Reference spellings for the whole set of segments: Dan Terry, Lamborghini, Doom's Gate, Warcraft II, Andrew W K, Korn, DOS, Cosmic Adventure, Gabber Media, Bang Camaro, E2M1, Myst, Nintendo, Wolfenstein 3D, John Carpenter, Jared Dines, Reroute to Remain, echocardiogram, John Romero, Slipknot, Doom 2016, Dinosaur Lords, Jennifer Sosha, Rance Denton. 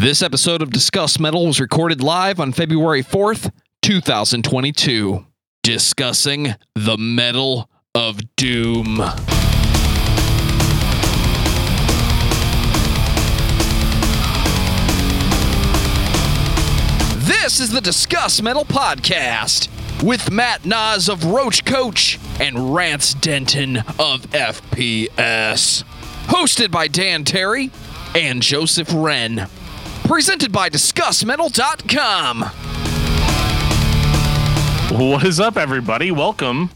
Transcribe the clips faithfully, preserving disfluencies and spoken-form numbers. This episode of Discuss Metal was recorded live on February fourth, two thousand twenty-two, discussing the metal of doom. This is the Discuss Metal Podcast with Matt Nas of Roach Coach and Rance Denton of F P S. Hosted by Dan Terry and Joseph Wren. Presented by Discuss Metal dot com. What is up, everybody? Welcome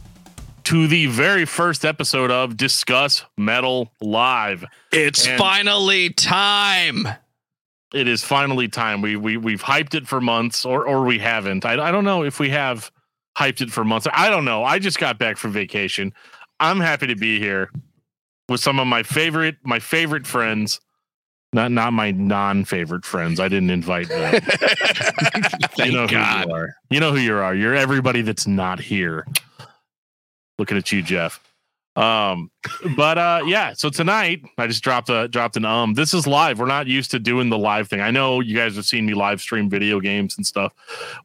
to the very first episode of Discuss Metal Live. It's and finally time. It is finally time. We we we've hyped it for months, or or we haven't. I I don't know if we have hyped it for months. I don't know. I just got back from vacation. I'm happy to be here with some of my favorite my favorite friends. Not not my non-favorite friends. I didn't invite them. Thank you know God. Who you are. You know who you are. You're everybody that's not here. Looking at you, Jeff. Um, but uh, yeah. So tonight, I just dropped a dropped an um. This is live. We're not used to doing the live thing. I know you guys have seen me live stream video games and stuff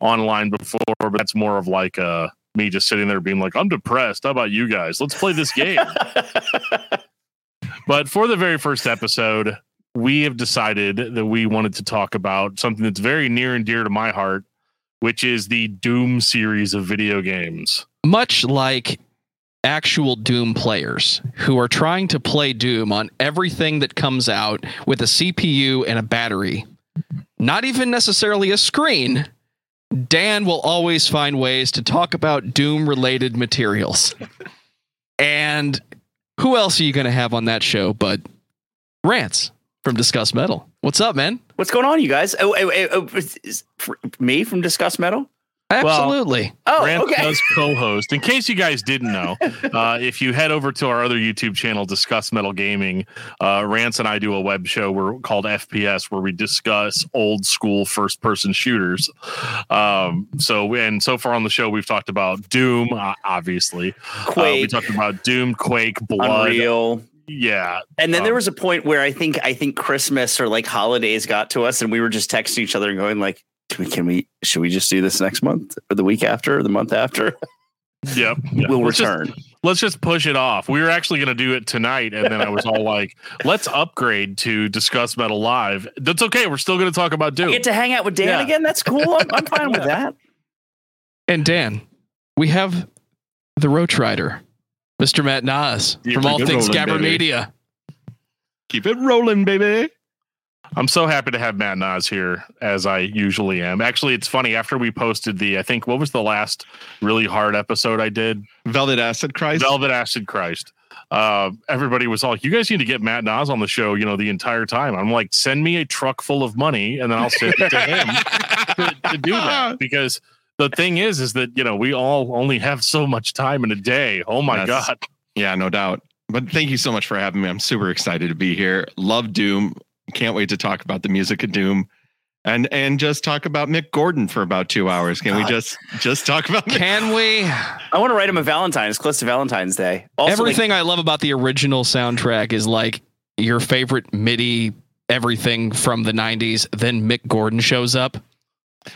online before, but that's more of like uh me just sitting there being like, I'm depressed. How about you guys? Let's play this game. But for the very first episode, we have decided that we wanted to talk about something that's very near and dear to my heart, which is the Doom series of video games. Much like actual Doom players who are trying to play Doom on everything that comes out with a C P U and a battery, not even necessarily a screen, Dan will always find ways to talk about Doom-related materials. And who else are you going to have on that show but Rance from Discuss Metal? What's up, man? What's going on, you guys? Oh, oh, oh, oh me from Discuss Metal? Absolutely. Well, oh, Rance okay. does co-host. In case you guys didn't know, uh, if you head over to our other YouTube channel, Discuss Metal Gaming, uh, Rance and I do a web show where, called F P S, where we discuss old school first-person shooters. Um, so, and so far on the show, we've talked about Doom, uh, obviously. Quake. Uh, we talked about Doom, Quake, Blood. Unreal. Yeah. And then um, there was a point where I think I think Christmas or like holidays got to us and we were just texting each other and going like, can we, can we should we just do this next month or the week after or the month after? Yep. Yeah. We'll let's return. Just, let's just push it off. We were actually going to do it tonight. And then I was all like, let's upgrade to Discuss Metal Live. That's okay. We're still going to talk about Doom. I get to hang out with Dan yeah. again. That's cool. I'm, I'm fine yeah. with that. And Dan, we have the Roach Rider, Mister Matt Nas, yeah, from all things Gabber Media. Keep it rolling, baby. I'm so happy to have Matt Nas here, as I usually am. Actually, it's funny. After we posted the, I think, what was the last really hard episode I did? Velvet Acid Christ. Velvet Acid Christ. Uh, everybody was all like, you guys need to get Matt Nas on the show, you know, the entire time. I'm like, send me a truck full of money, and then I'll send it to him to, to do that. Because the thing is, is that, you know, we all only have so much time in a day. Oh, my yes. God. Yeah, no doubt. But thank you so much for having me. I'm super excited to be here. Love Doom. Can't wait to talk about the music of Doom and and just talk about Mick Gordon for about two hours. Can God. we just just talk about Mick? Can we? I want to write him a Valentine's, close to Valentine's Day. Also, everything like, I love about the original soundtrack is like your favorite MIDI, everything from the nineties. Then Mick Gordon shows up.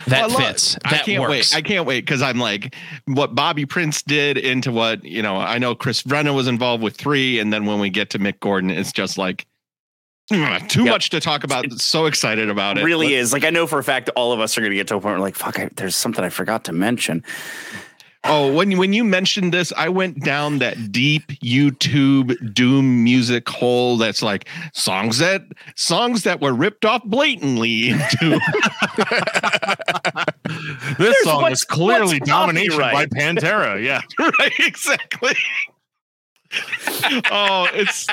That well, fits. That I can't works. wait. I can't wait because I'm like what Bobby Prince did into what, you know, I know Chris Vrenna was involved with three. And then when we get to Mick Gordon, it's just like mm, too yep. much to talk about. It's so excited about it. It really but, is. Like, I know for a fact all of us are going to get to a point where like, fuck, I, there's something I forgot to mention. Oh, when, when you mentioned this, I went down that deep YouTube Doom music hole that's like songs that songs that were ripped off blatantly into. This There's song was clearly domination right. by Pantera. Yeah, right, exactly. Oh, it's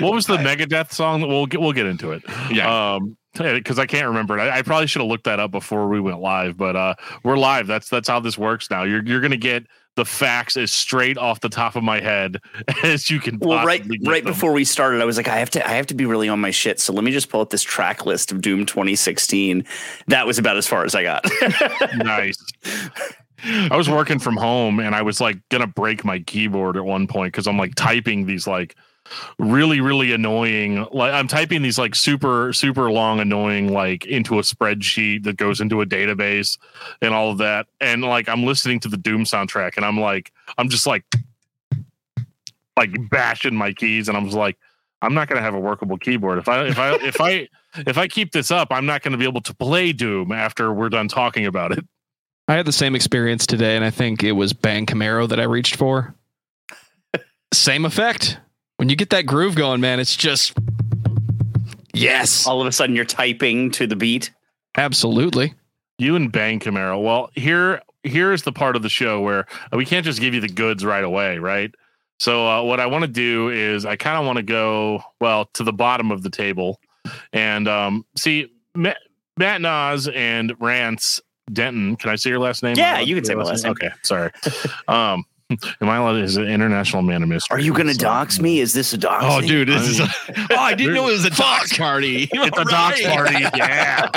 what was the Megadeth song? We'll get we'll get into it. Yeah. Um, because I can't remember it. I, I probably should have looked that up before we went live, but uh, we're live. That's that's how this works now. You're you're gonna get the facts as straight off the top of my head as you can. Well, right right them. Before we started, I was like, I have to I have to be really on my shit. So let me just pull up this track list of Doom twenty sixteen. That was about as far as I got. Nice. I was working from home and I was like gonna break my keyboard at one point because I'm like typing these like really, really annoying. Like I'm typing these like super, super long, annoying, like into a spreadsheet that goes into a database and all of that. And like, I'm listening to the Doom soundtrack and I'm like, I'm just like, like bashing my keys. And I'm just like, I'm not going to have a workable keyboard. If I, if I, if I, if I keep this up, I'm not going to be able to play Doom after we're done talking about it. I had the same experience today, and I think it was Bang Camaro that I reached for. Same effect. When you get that groove going, man, it's just... Yes! All of a sudden, you're typing to the beat. Absolutely. You and Bang Camaro. Well, here, here's the part of the show where we can't just give you the goods right away, right? So uh, what I want to do is I kind of want to go, well, to the bottom of the table. And um, see, Matt, Matt Nas and Rance... Denton, can I say your last name? Yeah, you can say my last name. Okay, sorry. um, am I allowed? Is an international man of mystery? Are you going to dox me? Is this a dox? Oh, dude, this is. A, oh, I didn't know it was a dox party. It's a dox party. Yeah.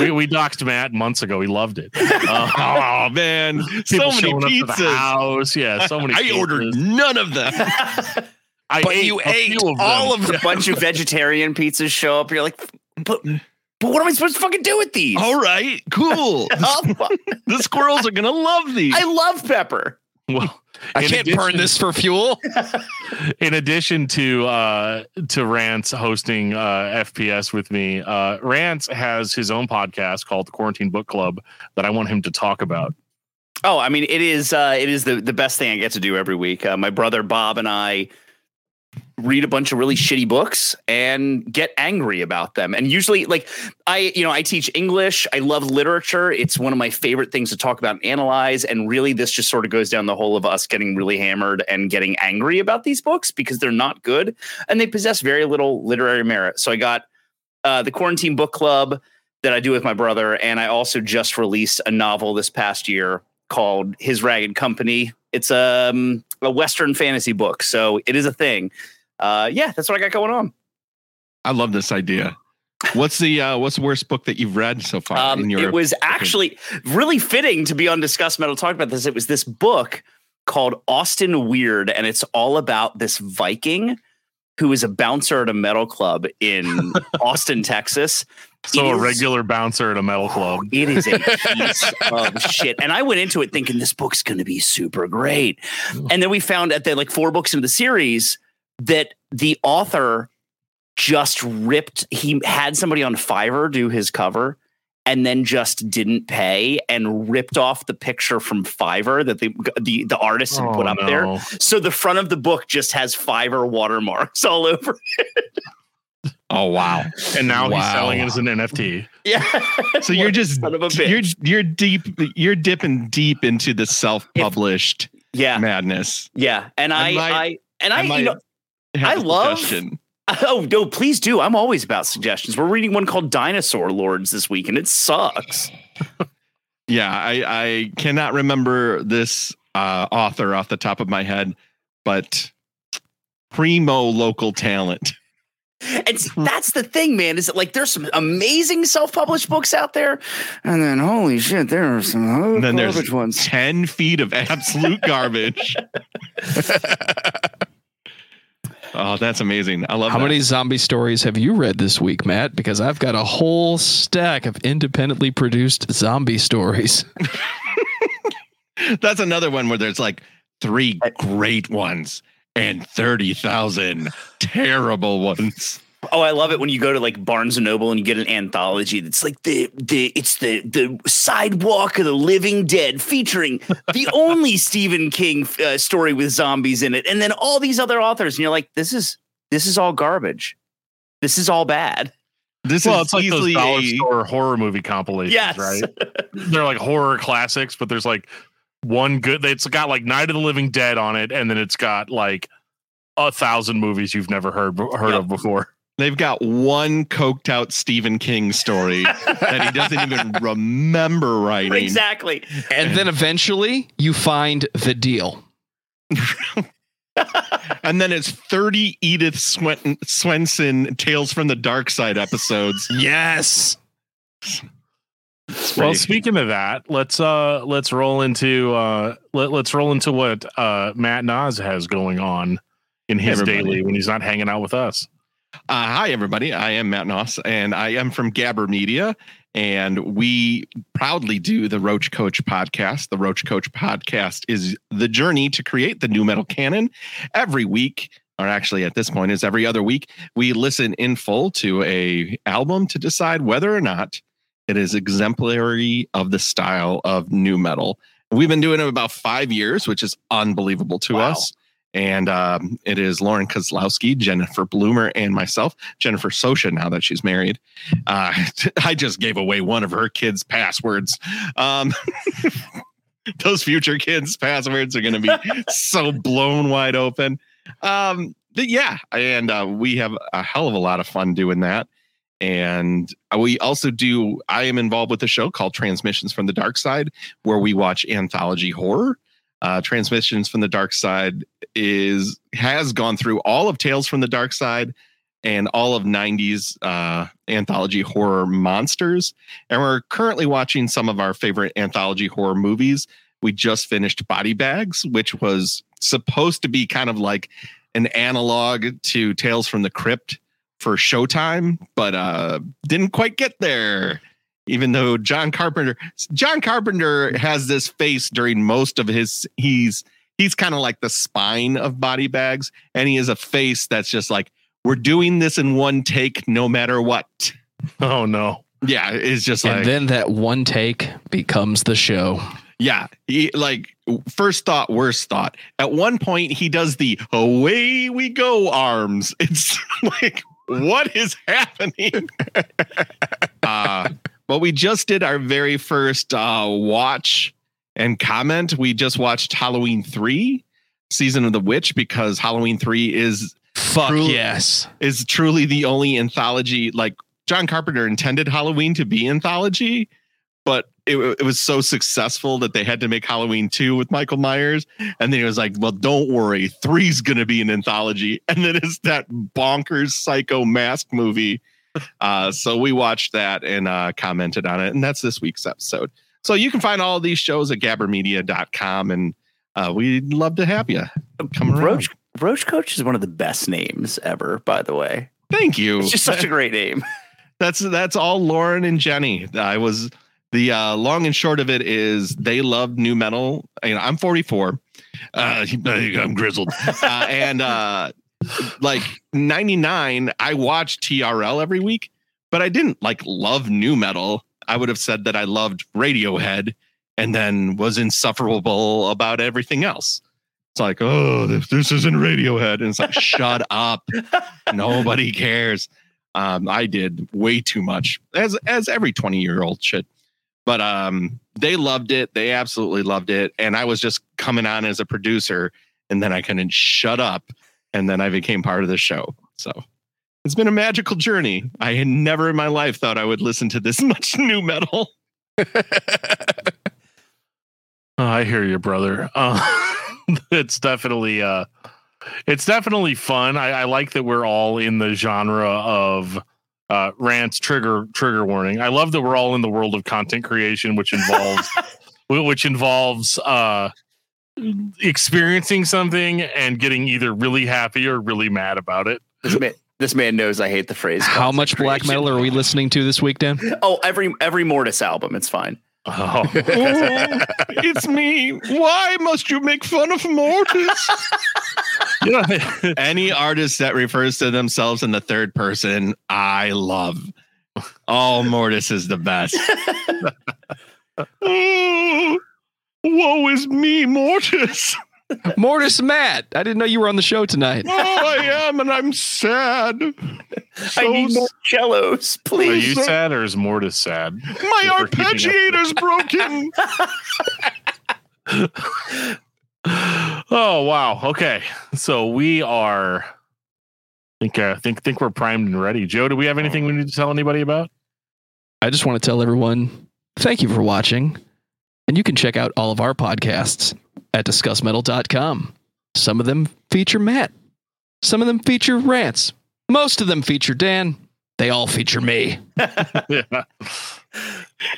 we we doxed Matt months ago. He loved it. Uh, oh man, so many pizzas. The house. Yeah, so many. I pizzas. Ordered none of them. I but ate you ate of all of them. A bunch of vegetarian pizzas show up. You're like, but. But what am I supposed to fucking do with these? All right, cool. The squirrels are going to love these. I love pepper. Well, I can't addition, burn this for fuel. In addition to uh, to Rance hosting uh, F P S with me, uh, Rance has his own podcast called The Quarantine Book Club that I want him to talk about. Oh, I mean, it is uh, it is the, the best thing I get to do every week. Uh, my brother Bob and I read a bunch of really shitty books and get angry about them. And usually like I, you know, I teach English. I love literature. It's one of my favorite things to talk about and analyze. And really this just sort of goes down the hole of us getting really hammered and getting angry about these books because they're not good and they possess very little literary merit. So I got uh, the Quarantine Book Club that I do with my brother. And I also just released a novel this past year called His Ragged Company. It's um, a Western fantasy book. So it is a thing. Uh, yeah, that's what I got going on. I love this idea. What's the uh, what's the worst book that you've read so far? Um, in your it was opinion? Actually really fitting to be on Discuss Metal talking about this. It was this book called Austin Weird, and it's all about this Viking who is a bouncer at a metal club in Austin, Texas. So it a is, regular bouncer at a metal club. It is a piece of shit. And I went into it thinking this book's going to be super great. And then we found at the like four books into the series that the author just ripped. He had somebody on Fiverr do his cover and then just didn't pay and ripped off the picture from Fiverr that the the, the artist had oh, put up no. there. So the front of the book just has Fiverr watermarks all over it. Oh wow! And now wow. he's selling it as an N F T. Yeah. So you're just son of a bitch. you're you're deep you're dipping deep into the self-published if, yeah. madness. Yeah, and I, I, I and I, I you know, I love. Suggestion. Oh no! Please do. I'm always about suggestions. We're reading one called Dinosaur Lords this week, and it sucks. yeah, I, I cannot remember this uh, author off the top of my head, but primo local talent. And that's the thing, man, is that like there's some amazing self-published books out there. And then, holy shit, there are some other and then garbage there's ones. ten feet of absolute garbage. Oh, that's amazing. I love How that. Many zombie stories have you read this week, Matt? Because I've got a whole stack of independently produced zombie stories. That's another one where there's like three great ones. And thirty thousand terrible ones. Oh, I love it when you go to like Barnes and Noble and you get an anthology that's like the the it's the the Sidewalk of the Living Dead featuring the only Stephen King uh, story with zombies in it, and then all these other authors, and you're like, this is this is all garbage. This is all bad. This well, is it's like those dollar store horror movie compilations, yes. right? They're like horror classics, but there's like. One good, it's got like Night of the Living Dead on it, and then it's got like a thousand movies you've never heard heard yep. of before. They've got one coked out Stephen King story that he doesn't even remember writing. Exactly. And then eventually you find The Deal. And then it's thirty Edith Swen- Swenson Tales from the Dark Side episodes. Yes. Well, speaking of that, let's uh, let's roll into uh, let, let's roll into what uh, Matt Nas has going on in his everybody. daily when he's not hanging out with us. Uh, hi, everybody. I am Matt Noss, and I am from Gabber Media, and we proudly do the Roach Coach podcast. The Roach Coach podcast is the journey to create the new metal canon. Every week, or actually at this point is every other week, we listen in full to a album to decide whether or not it is exemplary of the style of new metal. We've been doing it about five years, which is unbelievable to wow. us. And um, it is Lauren Kozlowski, Jennifer Bloomer, and myself, Jennifer Sosha, now that she's married. Uh, I just gave away one of her kids' passwords. Um, those future kids' passwords are going to be so blown wide open. Um, but yeah, and uh, we have a hell of a lot of fun doing that. And we also do, I am involved with a show called Transmissions from the Dark Side, where we watch anthology horror. Uh, Transmissions from the Dark Side is has gone through all of Tales from the Dark Side and all of nineties uh, anthology horror monsters. And we're currently watching some of our favorite anthology horror movies. We just finished Body Bags, which was supposed to be kind of like an analog to Tales from the Crypt for Showtime, but uh, didn't quite get there. Even though John Carpenter, John Carpenter has this face during most of his, he's he's kind of like the spine of Body Bags, and he has a face that's just like, we're doing this in one take, no matter what. Oh no! Yeah, it's just and like, and then that one take becomes the show. Yeah, he, like first thought, worst thought. At one point, he does the "away we go" arms. It's like, what is happening? uh But well, we just did our very first uh, watch and comment. We just watched Halloween three, Season of the Witch, because Halloween three is fuck truly, yes is truly the only anthology. Like John Carpenter intended Halloween to be anthology, but it, it was so successful that they had to make Halloween two with Michael Myers. And then he was like, well, don't worry, three's going to be an anthology. And then it's that bonkers psycho mask movie. Uh, so we watched that and uh, commented on it. And that's this week's episode. So you can find all of these shows at gabber media dot com. And uh, we'd love to have you come around. Roach, Roach Coach is one of the best names ever, by the way. Thank you. It's just such a great name. That's that's all Lauren and Jenny. I was the uh, long and short of it is they love new metal. And I'm forty-four. Uh, I'm grizzled. Uh, and uh like ninety-nine, I watched T R L every week, but I didn't like love new metal. I would have said that I loved Radiohead and then was insufferable about everything else. It's like, oh, this, this isn't Radiohead. And it's like, shut up. Nobody cares. Um, I did way too much, as as every twenty-year-old should. But um, they loved it. They absolutely loved it. And I was just coming on as a producer, and then I couldn't shut up. And then I became part of the show. So it's been a magical journey. I had never in my life thought I would listen to this much new metal. oh, I hear you, brother. Uh, it's definitely uh, it's definitely fun. I, I like that we're all in the genre of uh, rants. Trigger trigger warning. I love that we're all in the world of content creation, which involves which involves. Uh, experiencing something and getting either really happy or really mad about it. This man, this man knows I hate the phrase. How much black metal are we listening to this week, Dan? Oh, every every Mortis album. It's fine. Oh, Ooh, it's me. Why must you make fun of Mortis? Yeah. Any artist that refers to themselves in the third person, I love. Oh, Mortis is the best. Ooh. Woe is me, Mortis. Mortis Matt. I didn't know you were on the show tonight. Oh, I am, and I'm sad. So I need more cellos, please. Are you so sad, or is Mortis sad? My arpeggiator's broken. Oh, wow. Okay. So we are, I think, uh, think, think we're primed and ready. Joe, do we have anything we need to tell anybody about? I just want to tell everyone, thank you for watching. And you can check out all of our podcasts at discuss metal dot com. Some of them feature Matt. Some of them feature rants. Most of them feature Dan. They all feature me. Yeah.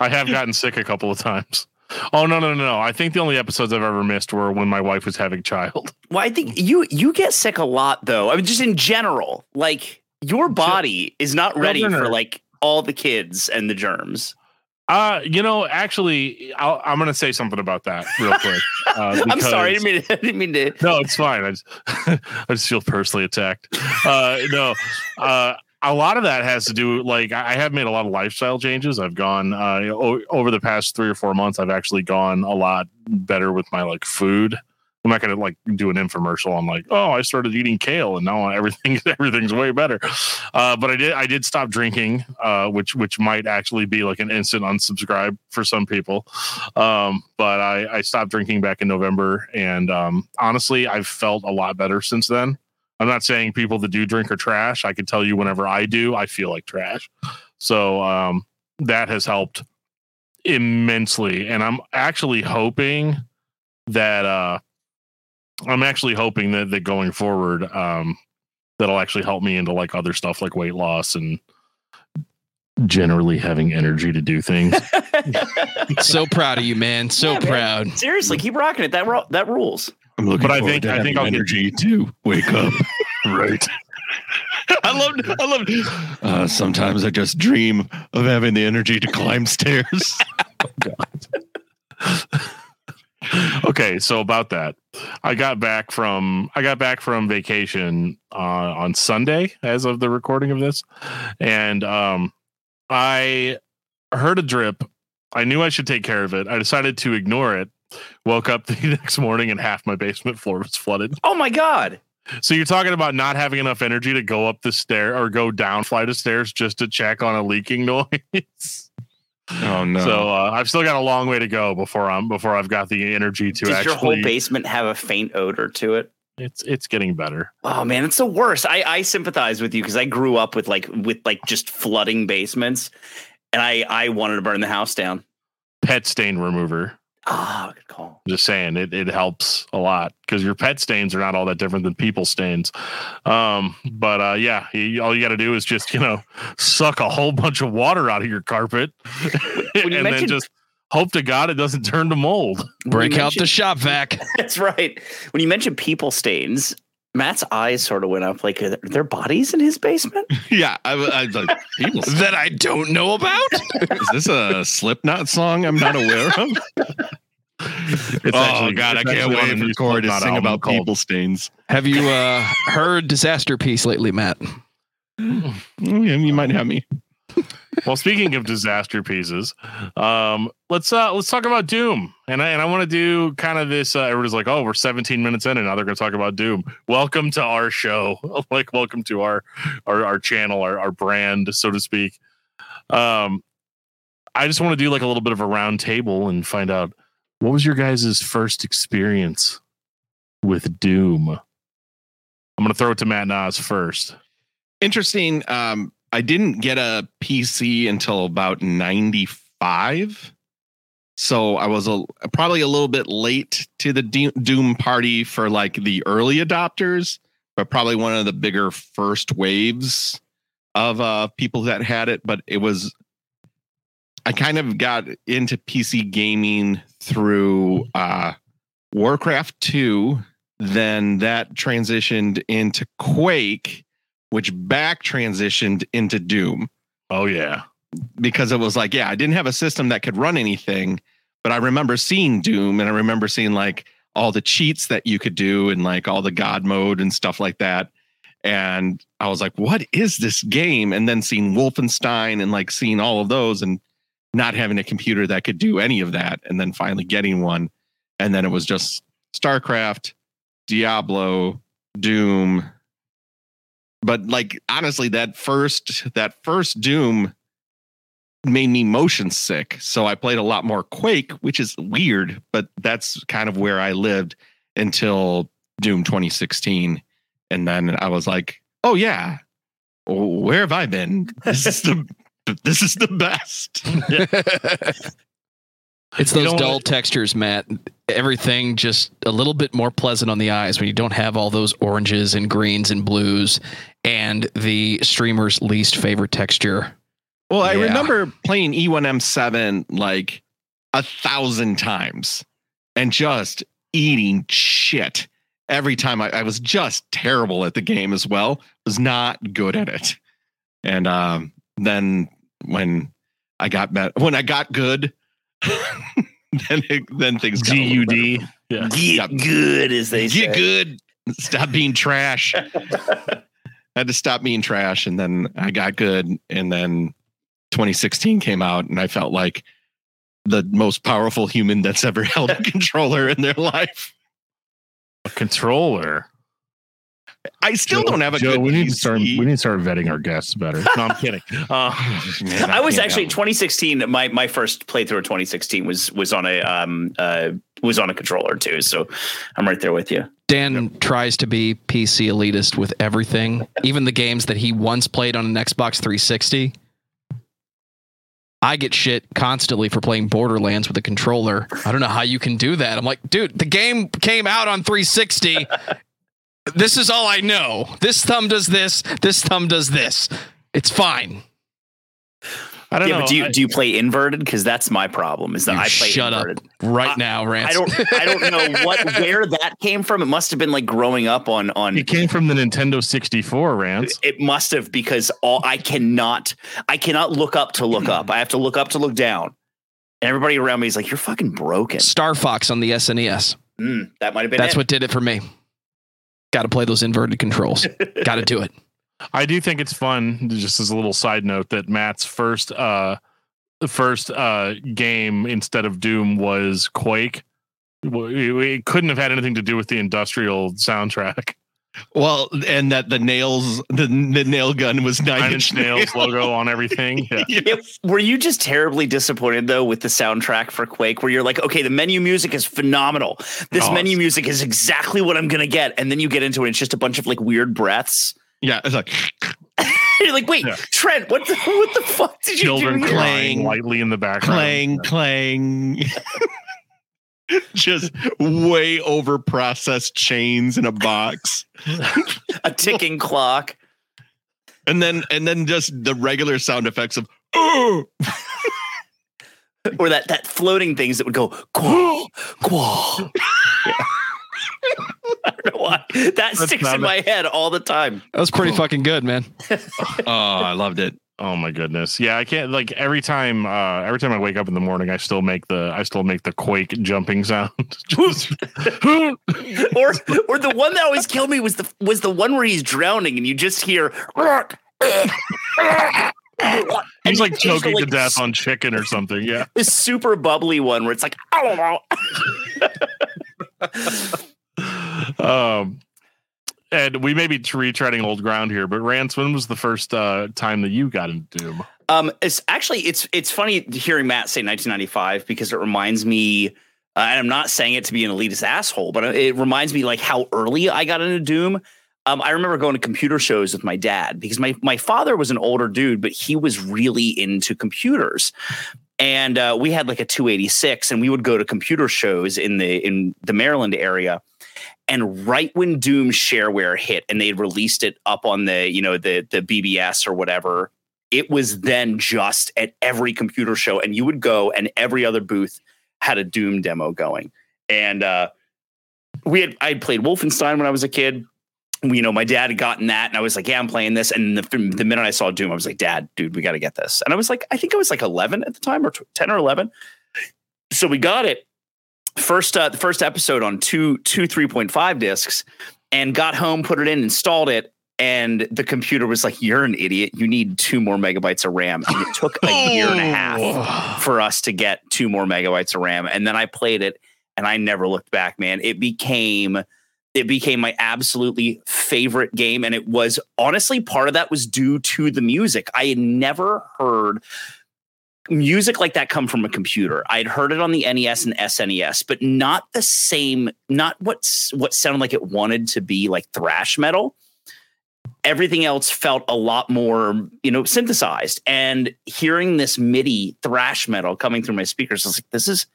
I have gotten sick a couple of times. Oh, no, no, no, no. I think the only episodes I've ever missed were when my wife was having child. Well, I think you you get sick a lot, though. I mean, just in general, like your body is not ready no, no, no. for like all the kids and the germs. Uh, you know, actually, I'll, I'm going to say something about that real quick. Uh, because, I'm sorry. I didn't mean to. I didn't mean to. No, it's fine. I just, I just feel personally attacked. Uh, no, uh, a lot of that has to do, like, I have made a lot of lifestyle changes. I've gone uh, o- over the past three or four months. I've actually gone a lot better with my like food. I'm not going to like do an infomercial. I'm like, oh, I started eating kale and now everything everything's way better. Uh, but I did I did stop drinking, uh, which which might actually be like an instant unsubscribe for some people. Um, but I, I stopped drinking back in November, and um, honestly, I've felt a lot better since then. I'm not saying people that do drink are trash. I can tell you, whenever I do, I feel like trash. So um, that has helped immensely, and I'm actually hoping that. Uh, I'm actually hoping that, that going forward, um, that'll actually help me into like other stuff like weight loss and generally having energy to do things. So proud of you, man. So yeah, proud. Man. Seriously, keep rocking it. That ro- that rules. I'm looking but I think, to I think I'll energy get- to wake up. Right. I love I love uh, sometimes I just dream of having the energy to climb stairs. Oh, God. Okay, so about that, I got back from I got back from vacation uh, on Sunday, as of the recording of this, and um, I heard a drip. I knew I should take care of it. I decided to ignore it. Woke up the next morning and half my basement floor was flooded. Oh my God! So you're talking about not having enough energy to go up the stair or go down flight of stairs just to check on a leaking noise. Oh no! So uh, I've still got a long way to go before I'm before I've got the energy to. Does actually. Does your whole basement have a faint odor to it? It's it's getting better. Oh man, it's the worst. I, I sympathize with you because I grew up with like with like just flooding basements, and I, I wanted to burn the house down. Pet stain remover. Ah, oh, good call. Just saying, it it helps a lot because your pet stains are not all that different than people stains. Um, but uh, yeah, you, all you got to do is just you know suck a whole bunch of water out of your carpet, and then just hope to God it doesn't turn to mold. Break out the shop vac. That's right. When you mentioned people stains, Matt's eyes sort of went up. Like, are there bodies in his basement? Yeah, I, I like people that I don't know about. Is this a Slipknot song I'm not aware of? It's oh actually, God, it's I can't wait to record and sing about called. People stains. Have you uh, heard Disaster Piece lately, Matt? Mm, you might have me. Well, speaking of disaster pieces, um, let's uh, let's talk about Doom, and I and I want to do kind of this. Uh, everybody's like, "Oh, we're seventeen minutes in, and now they're going to talk about Doom." Welcome to our show, like welcome to our our, our channel, our, our brand, so to speak. Um, I just want to do like a little bit of a round table and find out what was your guys' first experience with Doom. I'm going to throw it to Matt Nas first. Interesting. Um, I didn't get a P C until about ninety-five. So I was a, probably a little bit late to the Doom party for like the early adopters, but probably one of the bigger first waves of uh, people that had it. But it was, I kind of got into P C gaming through uh, Warcraft two. Then that transitioned into Quake, which back transitioned into Doom. Oh, yeah. Because it was like, yeah, I didn't have a system that could run anything, but I remember seeing Doom and I remember seeing like all the cheats that you could do and like all the God mode and stuff like that. And I was like, what is this game? And then seeing Wolfenstein and like seeing all of those and not having a computer that could do any of that. And then finally getting one. And then it was just StarCraft, Diablo, Doom. But like, honestly, that first that first Doom made me motion sick. So I played a lot more Quake, which is weird, but that's kind of where I lived until Doom twenty sixteen. And then I was like, oh, yeah, where have I been? This is the, this is the best. It's those dull textures, Matt. Everything just a little bit more pleasant on the eyes when you don't have all those oranges and greens and blues and the streamer's least favorite texture. Well, yeah. I remember playing E one M seven like a thousand times and just eating shit every time. I, I was just terrible at the game as well. Was not good at it. And um, then when I got better, when I got good, then it, then things got G U D. Yeah. Get yeah. good, as they Get say. Get good. Stop being trash. I had to stop being trash, and then I got good. And then twenty sixteen came out, and I felt like the most powerful human that's ever held a controller in their life. A controller. I still Joe, don't have a Joe, good we need P C. To start, we need to start vetting our guests better. No, I'm kidding. Uh, man, I, I was actually twenty sixteen. My my first playthrough of twenty sixteen was was on a um uh was on a controller too. So I'm right there with you. Dan yep. tries to be P C elitist with everything, even the games that he once played on an Xbox three sixty. I get shit constantly for playing Borderlands with a controller. I don't know how you can do that. I'm like, dude, the game came out on three sixty. This is all I know. This thumb does this. This thumb does this. It's fine. I don't yeah, know. But do you I, do you play inverted? Because that's my problem. Is that I play shut inverted up right I, now, Rance. I don't. I don't know what where that came from. It must have been like growing up on on. It came from the Nintendo sixty-four, Rance. It must have, because all I cannot I cannot look up to look up. I have to look up to look down. And everybody around me is like, "You're fucking broken." Star Fox on the S N E S. Mm, that might have been. That's it. What did it for me. Got to play those inverted controls. Got to do it. I do think it's fun. Just as a little side note, that Matt's first, uh, first uh, game instead of Doom was Quake. It couldn't have had anything to do with the industrial soundtrack. Well, and that the nails, the, the nail gun was nine, nine inch nails, nails logo on everything. Yeah. Yes. Were you just terribly disappointed though with the soundtrack for Quake, where you're like, okay, the menu music is phenomenal. This oh, menu music is exactly what I'm gonna get, and then you get into it, and it's just a bunch of like weird breaths. Yeah, it's like you're like, wait, yeah. Trent, what the what the fuck did Children you do? Children crying here? Lightly in the background, clang, yeah. clang. Just way over processed chains in a box, a ticking clock, and then and then just the regular sound effects of oh! or that that floating things that would go quaw quaw. Yeah. I don't know why that That's sticks in it. My head all the time. That was pretty fucking good, man. Oh, I loved it. Oh my goodness. Yeah, I can't like every time uh, every time I wake up in the morning, I still make the I still make the Quake jumping sound. Just, or or the one that always killed me was the was the one where he's drowning and you just hear he's like choking like, to death on chicken or something. Yeah. This super bubbly one where it's like, I don't know. um And we may be retreading old ground here, but Rance, when was the first uh, time that you got into Doom? Um, it's actually it's it's funny hearing Matt say nineteen ninety-five, because it reminds me, uh, and I'm not saying it to be an elitist asshole, but it reminds me like how early I got into Doom. Um, I remember going to computer shows with my dad, because my my father was an older dude, but he was really into computers. And uh, we had like a two eighty-six, and we would go to computer shows in the in the Maryland area. And right when Doom shareware hit and they released it up on the, you know, the the B B S or whatever, it was then just at every computer show. And you would go, and every other booth had a Doom demo going. And uh, we had I played Wolfenstein when I was a kid. We, you know, my dad had gotten that, and I was like, yeah, I'm playing this. And the, the minute I saw Doom, I was like, Dad, dude, we got to get this. And I was like, I think I was like eleven at the time, or ten or eleven. So we got it. First, uh, the first episode on two, two three point five discs, and got home, put it in, installed it, and the computer was like, "You're an idiot. You need two more megabytes of RAM." And it took a year and a half for us to get two more megabytes of RAM, and then I played it, and I never looked back. Man, it became it became my absolutely favorite game, and it was honestly part of that was due to the music. I had never heard music like that come from a computer. I'd heard it on the N E S and S N E S, but not the same, not what's what sounded like it wanted to be, like thrash metal. Everything else felt a lot more, you know, synthesized. And hearing this MIDI thrash metal coming through my speakers, I was like, this is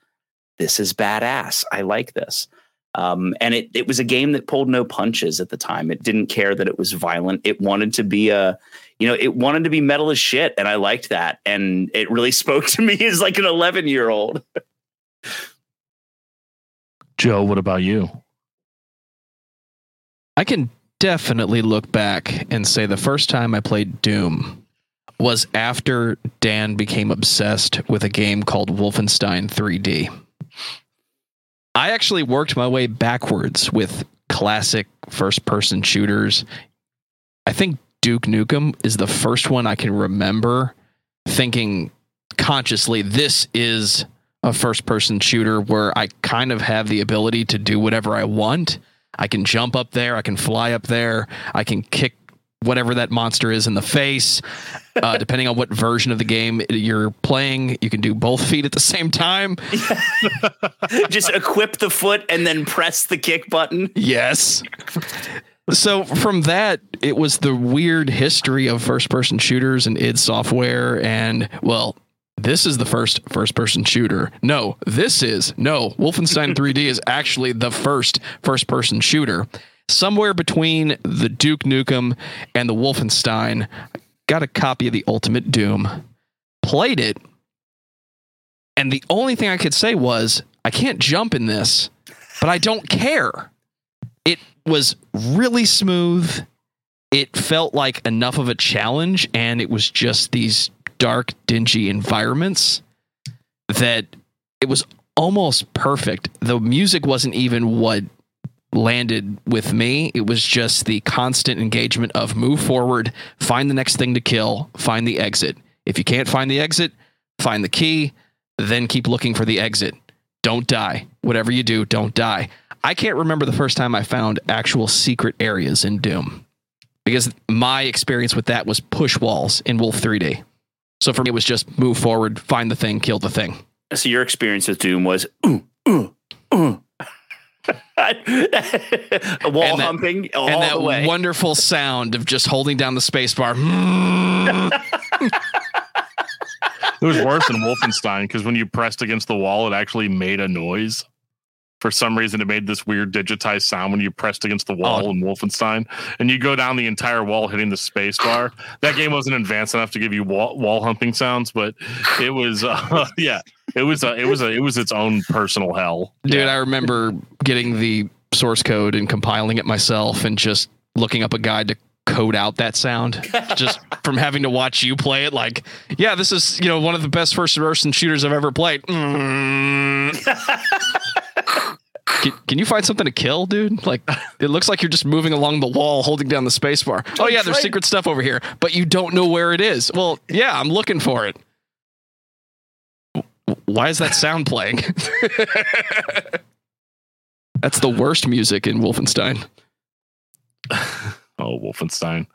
this is badass. I like this. Um, and it it was a game that pulled no punches at the time. It didn't care that it was violent. It wanted to be a, you know, it wanted to be metal as shit, and I liked that. And it really spoke to me as like an eleven year old. Joe, what about you? I can definitely look back and say the first time I played Doom was after Dan became obsessed with a game called Wolfenstein three D. I actually worked my way backwards with classic first-person shooters. I think Duke Nukem is the first one I can remember thinking consciously, this is a first-person shooter where I kind of have the ability to do whatever I want. I can jump up there. I can fly up there. I can kick whatever that monster is in the face. Uh, depending on what version of the game you're playing, you can do both feet at the same time. Just equip the foot and then press the kick button. Yes. So from that, it was the weird history of first-person shooters and id Software and, well, this is the first first-person shooter. No, this is. No, Wolfenstein three D is actually the first first-person shooter. Somewhere between the Duke Nukem and the Wolfenstein, I got a copy of the Ultimate Doom, played it, and the only thing I could say was, I can't jump in this, but I don't care. It was really smooth. It felt like enough of a challenge, and it was just these dark, dingy environments that it was almost perfect. The music wasn't even what landed with me. It was just the constant engagement of move forward, find the next thing to kill, find the exit. If you can't find the exit, find the key, then keep looking for the exit. Don't die. Whatever you do, don't die. I can't remember the first time I found actual secret areas in Doom, because my experience with that was push walls in Wolf three D. So for me, it was just move forward, find the thing, kill the thing. So your experience with Doom was, ooh, ooh, ooh. A wall and that, humping all and that the way. Wonderful sound of just holding down the space bar. It was worse than Wolfenstein, because when you pressed against the wall, it actually made a noise. For some reason, it made this weird digitized sound when you pressed against the wall oh. in Wolfenstein, and you go down the entire wall hitting the space bar. That game wasn't advanced enough to give you wall, wall humping sounds, but it was, uh, yeah, it was, a, it was, a, it was its own personal hell. Dude, yeah. I remember getting the source code and compiling it myself, and just looking up a guide to code out that sound, just from having to watch you play it. Like, yeah, this is, you know, one of the best first-person shooters I've ever played. Mm. Can, can you find something to kill, dude? Like, it looks like you're just moving along the wall, holding down the space bar. Oh, yeah, there's secret stuff over here, but you don't know where it is. Well, yeah, I'm looking for it. Why is that sound playing? That's the worst music in Wolfenstein. Oh, Wolfenstein.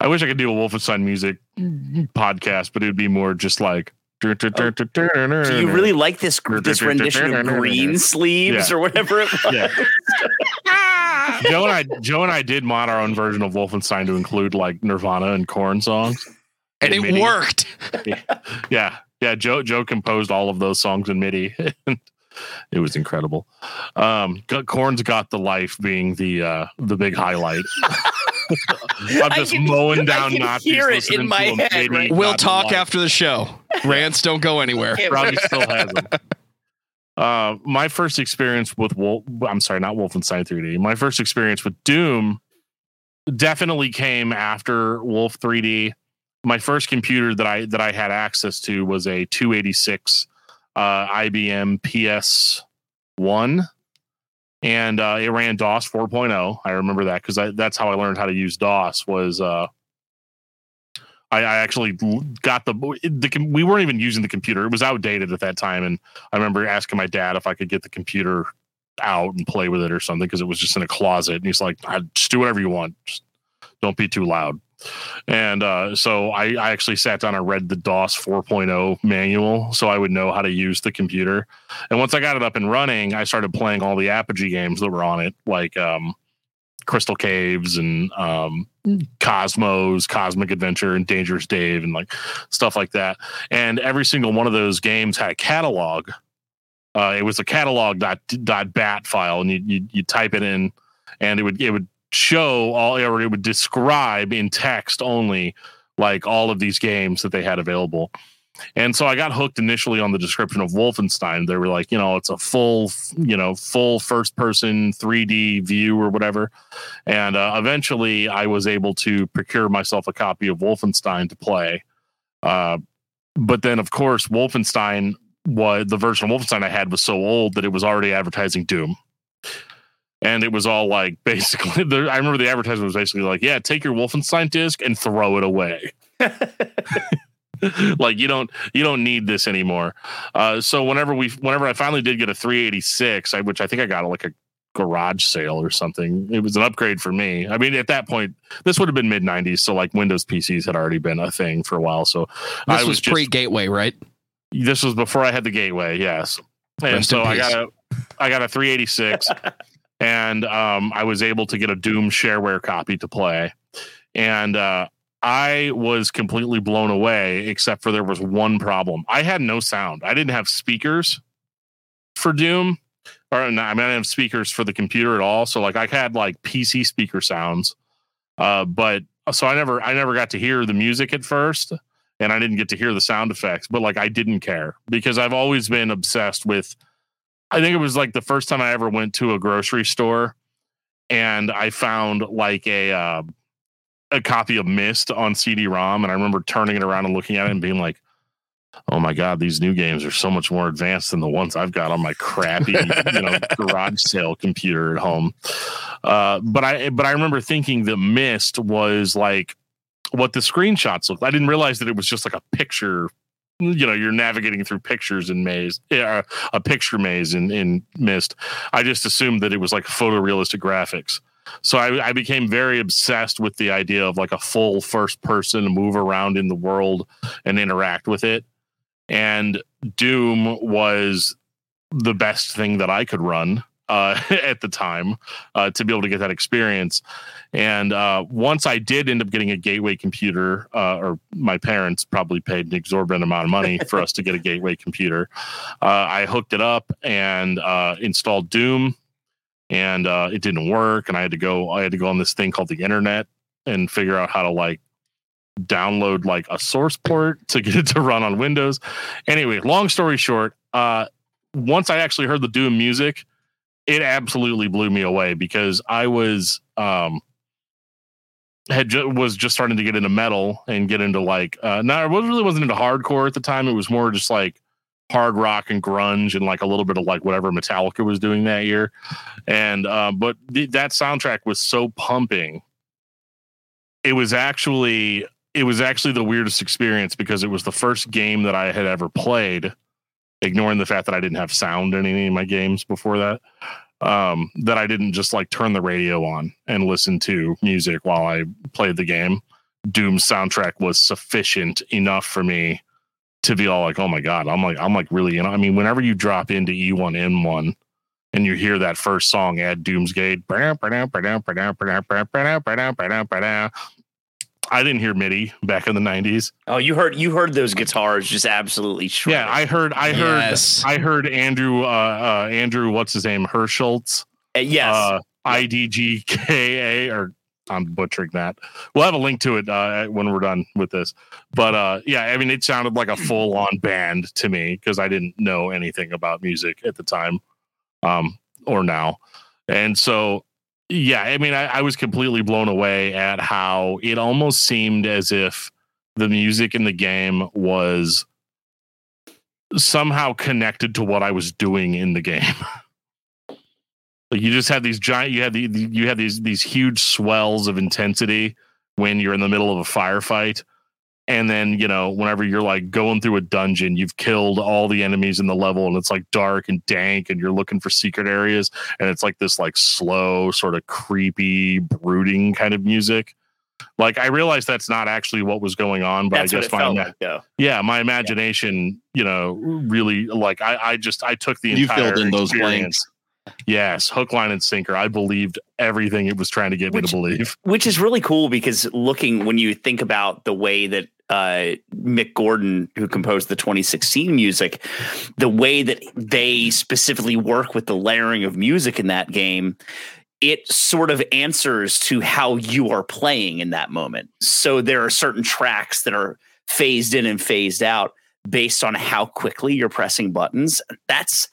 I wish I could do a Wolfenstein music podcast, but it would be more just like, do you really like this this rendition of Green Sleeves yeah. or whatever it was? Yeah. Joe and I Joe and I did mod our own version of Wolfenstein to include like Nirvana and Korn songs. And it MIDI. Worked. Yeah. yeah. Yeah. Joe Joe composed all of those songs in MIDI. It was incredible. Um Korn's Got the Life being the uh, the big highlight. I'm just can, mowing down Nazis. Hear it in my head. Right? We'll talk after the show. Rants don't go anywhere. Probably still has them. Uh, my first experience with Wolf, I'm sorry, not Wolfenstein three D. My first experience with Doom definitely came after Wolf three D. My first computer that I that I had access to was a two eighty-six uh, I B M P S one. And uh, it ran DOS four point oh. I remember that because that's how I learned how to use DOS. Was uh, I, I actually got the, the we weren't even using the computer. It was outdated at that time, and I remember asking my dad if I could get the computer out and play with it or something, because it was just in a closet. And he's like, "Just do whatever you want. Just don't be too loud." And uh, so I, I actually sat down and read the DOS four point oh manual so I would know how to use the computer. And once I got it up and running, I started playing all the Apogee games that were on it, like um, Crystal Caves and um, Cosmos, Cosmic Adventure, and Dangerous Dave, and like stuff like that. And every single one of those games had a catalog. Uh, it was a catalog dot bat file, and you, you you type it in, and it would it would. show all, or it would describe in text only, like all of these games that they had available. And so I got hooked initially on the description of Wolfenstein. They were like, you know, it's a full, you know, full first person three D view or whatever. And uh, eventually I was able to procure myself a copy of Wolfenstein to play. Uh, but then, of course, Wolfenstein was the version of Wolfenstein I had was so old that it was already advertising Doom. And it was all like basically, the, I remember the advertisement was basically like, yeah, take your Wolfenstein disc and throw it away. Like, you don't you don't need this anymore. Uh, so whenever we whenever I finally did get a three eighty-six, I, which I think I got like a garage sale or something, it was an upgrade for me. I mean, at that point, this would have been mid nineties, so like Windows P Cs had already been a thing for a while. So this I was, was pre Gateway, right? This was before I had the Gateway, yes. And Rest so I got a I got a three eighty-six. And um, I was able to get a Doom shareware copy to play. And uh, I was completely blown away, except for there was one problem. I had no sound. I didn't have speakers for Doom. Or no, I mean, I didn't have speakers for the computer at all. So like I had like P C speaker sounds. Uh, but so I never I never got to hear the music at first. And I didn't get to hear the sound effects. But like I didn't care because I've always been obsessed with, I think it was like the first time I ever went to a grocery store and I found like a uh, a copy of Myst on C D ROM. And I remember turning it around and looking at it and being like, oh my God, these new games are so much more advanced than the ones I've got on my crappy you know, garage sale computer at home. Uh, but I but I remember thinking that Myst was like what the screenshots looked like. I didn't realize that it was just like a picture. You know, you're navigating through pictures in maze, uh, a picture maze in, in Myst. I just assumed that it was like photorealistic graphics. So I, I became very obsessed with the idea of like a full first person to move around in the world and interact with it. And Doom was the best thing that I could run uh, at the time uh, to be able to get that experience. And uh, once I did end up getting a Gateway computer, uh, or my parents probably paid an exorbitant amount of money for us to get a Gateway computer. Uh, I hooked it up and uh, installed Doom, and uh, it didn't work. And I had to go, I had to go on this thing called the internet and figure out how to like download like a source port to get it to run on Windows. Anyway, long story short, uh, once I actually heard the Doom music, it absolutely blew me away because I was um, had ju- was just starting to get into metal and get into like uh, no, I really wasn't into hardcore at the time. It was more just like hard rock and grunge and like a little bit of like whatever Metallica was doing that year. And uh, but th- that soundtrack was so pumping. It was actually it was actually the weirdest experience because it was the first game that I had ever played, ignoring the fact that I didn't have sound in any of my games before that, um, that I didn't just like turn the radio on and listen to music while I played the game. Doom's soundtrack was sufficient enough for me to be all like, oh my God, I'm like, I'm like really, you know, I mean, whenever you drop into E one M one and you hear that first song at Doom's Gate, I didn't hear MIDI back in the nineties. Oh, you heard you heard those guitars just absolutely shredded. Yeah, I heard I heard yes. I heard Andrew uh, uh, Andrew what's his name Hulshult. Uh, yes, uh, I D K F A, or I'm butchering that. We'll have a link to it uh, when we're done with this. But uh, yeah, I mean, it sounded like a full on band to me because I didn't know anything about music at the time, um, or now, and so. Yeah, I mean, I, I was completely blown away at how it almost seemed as if the music in the game was somehow connected to what I was doing in the game. Like you just had these giant, you had the, you had these these huge swells of intensity when you're in the middle of a firefight, and then you know whenever you're like going through a dungeon, you've killed all the enemies in the level, and it's like dark and dank, and you're looking for secret areas, and it's like this like slow sort of creepy brooding kind of music. Like I realized that's not actually what was going on, but that's I just my ima- like, yeah. yeah, my imagination, yeah. you know, really like I I just I took the you entire filled in those blanks. Yes, hook, line, and sinker. I believed everything it was trying to get which, me to believe. Which is really cool because looking when you think about the way that uh, Mick Gordon, who composed the twenty sixteen music, the way that they specifically work with the layering of music in that game, it sort of answers to how you are playing in that moment. So there are certain tracks that are phased in and phased out based on how quickly you're pressing buttons. That's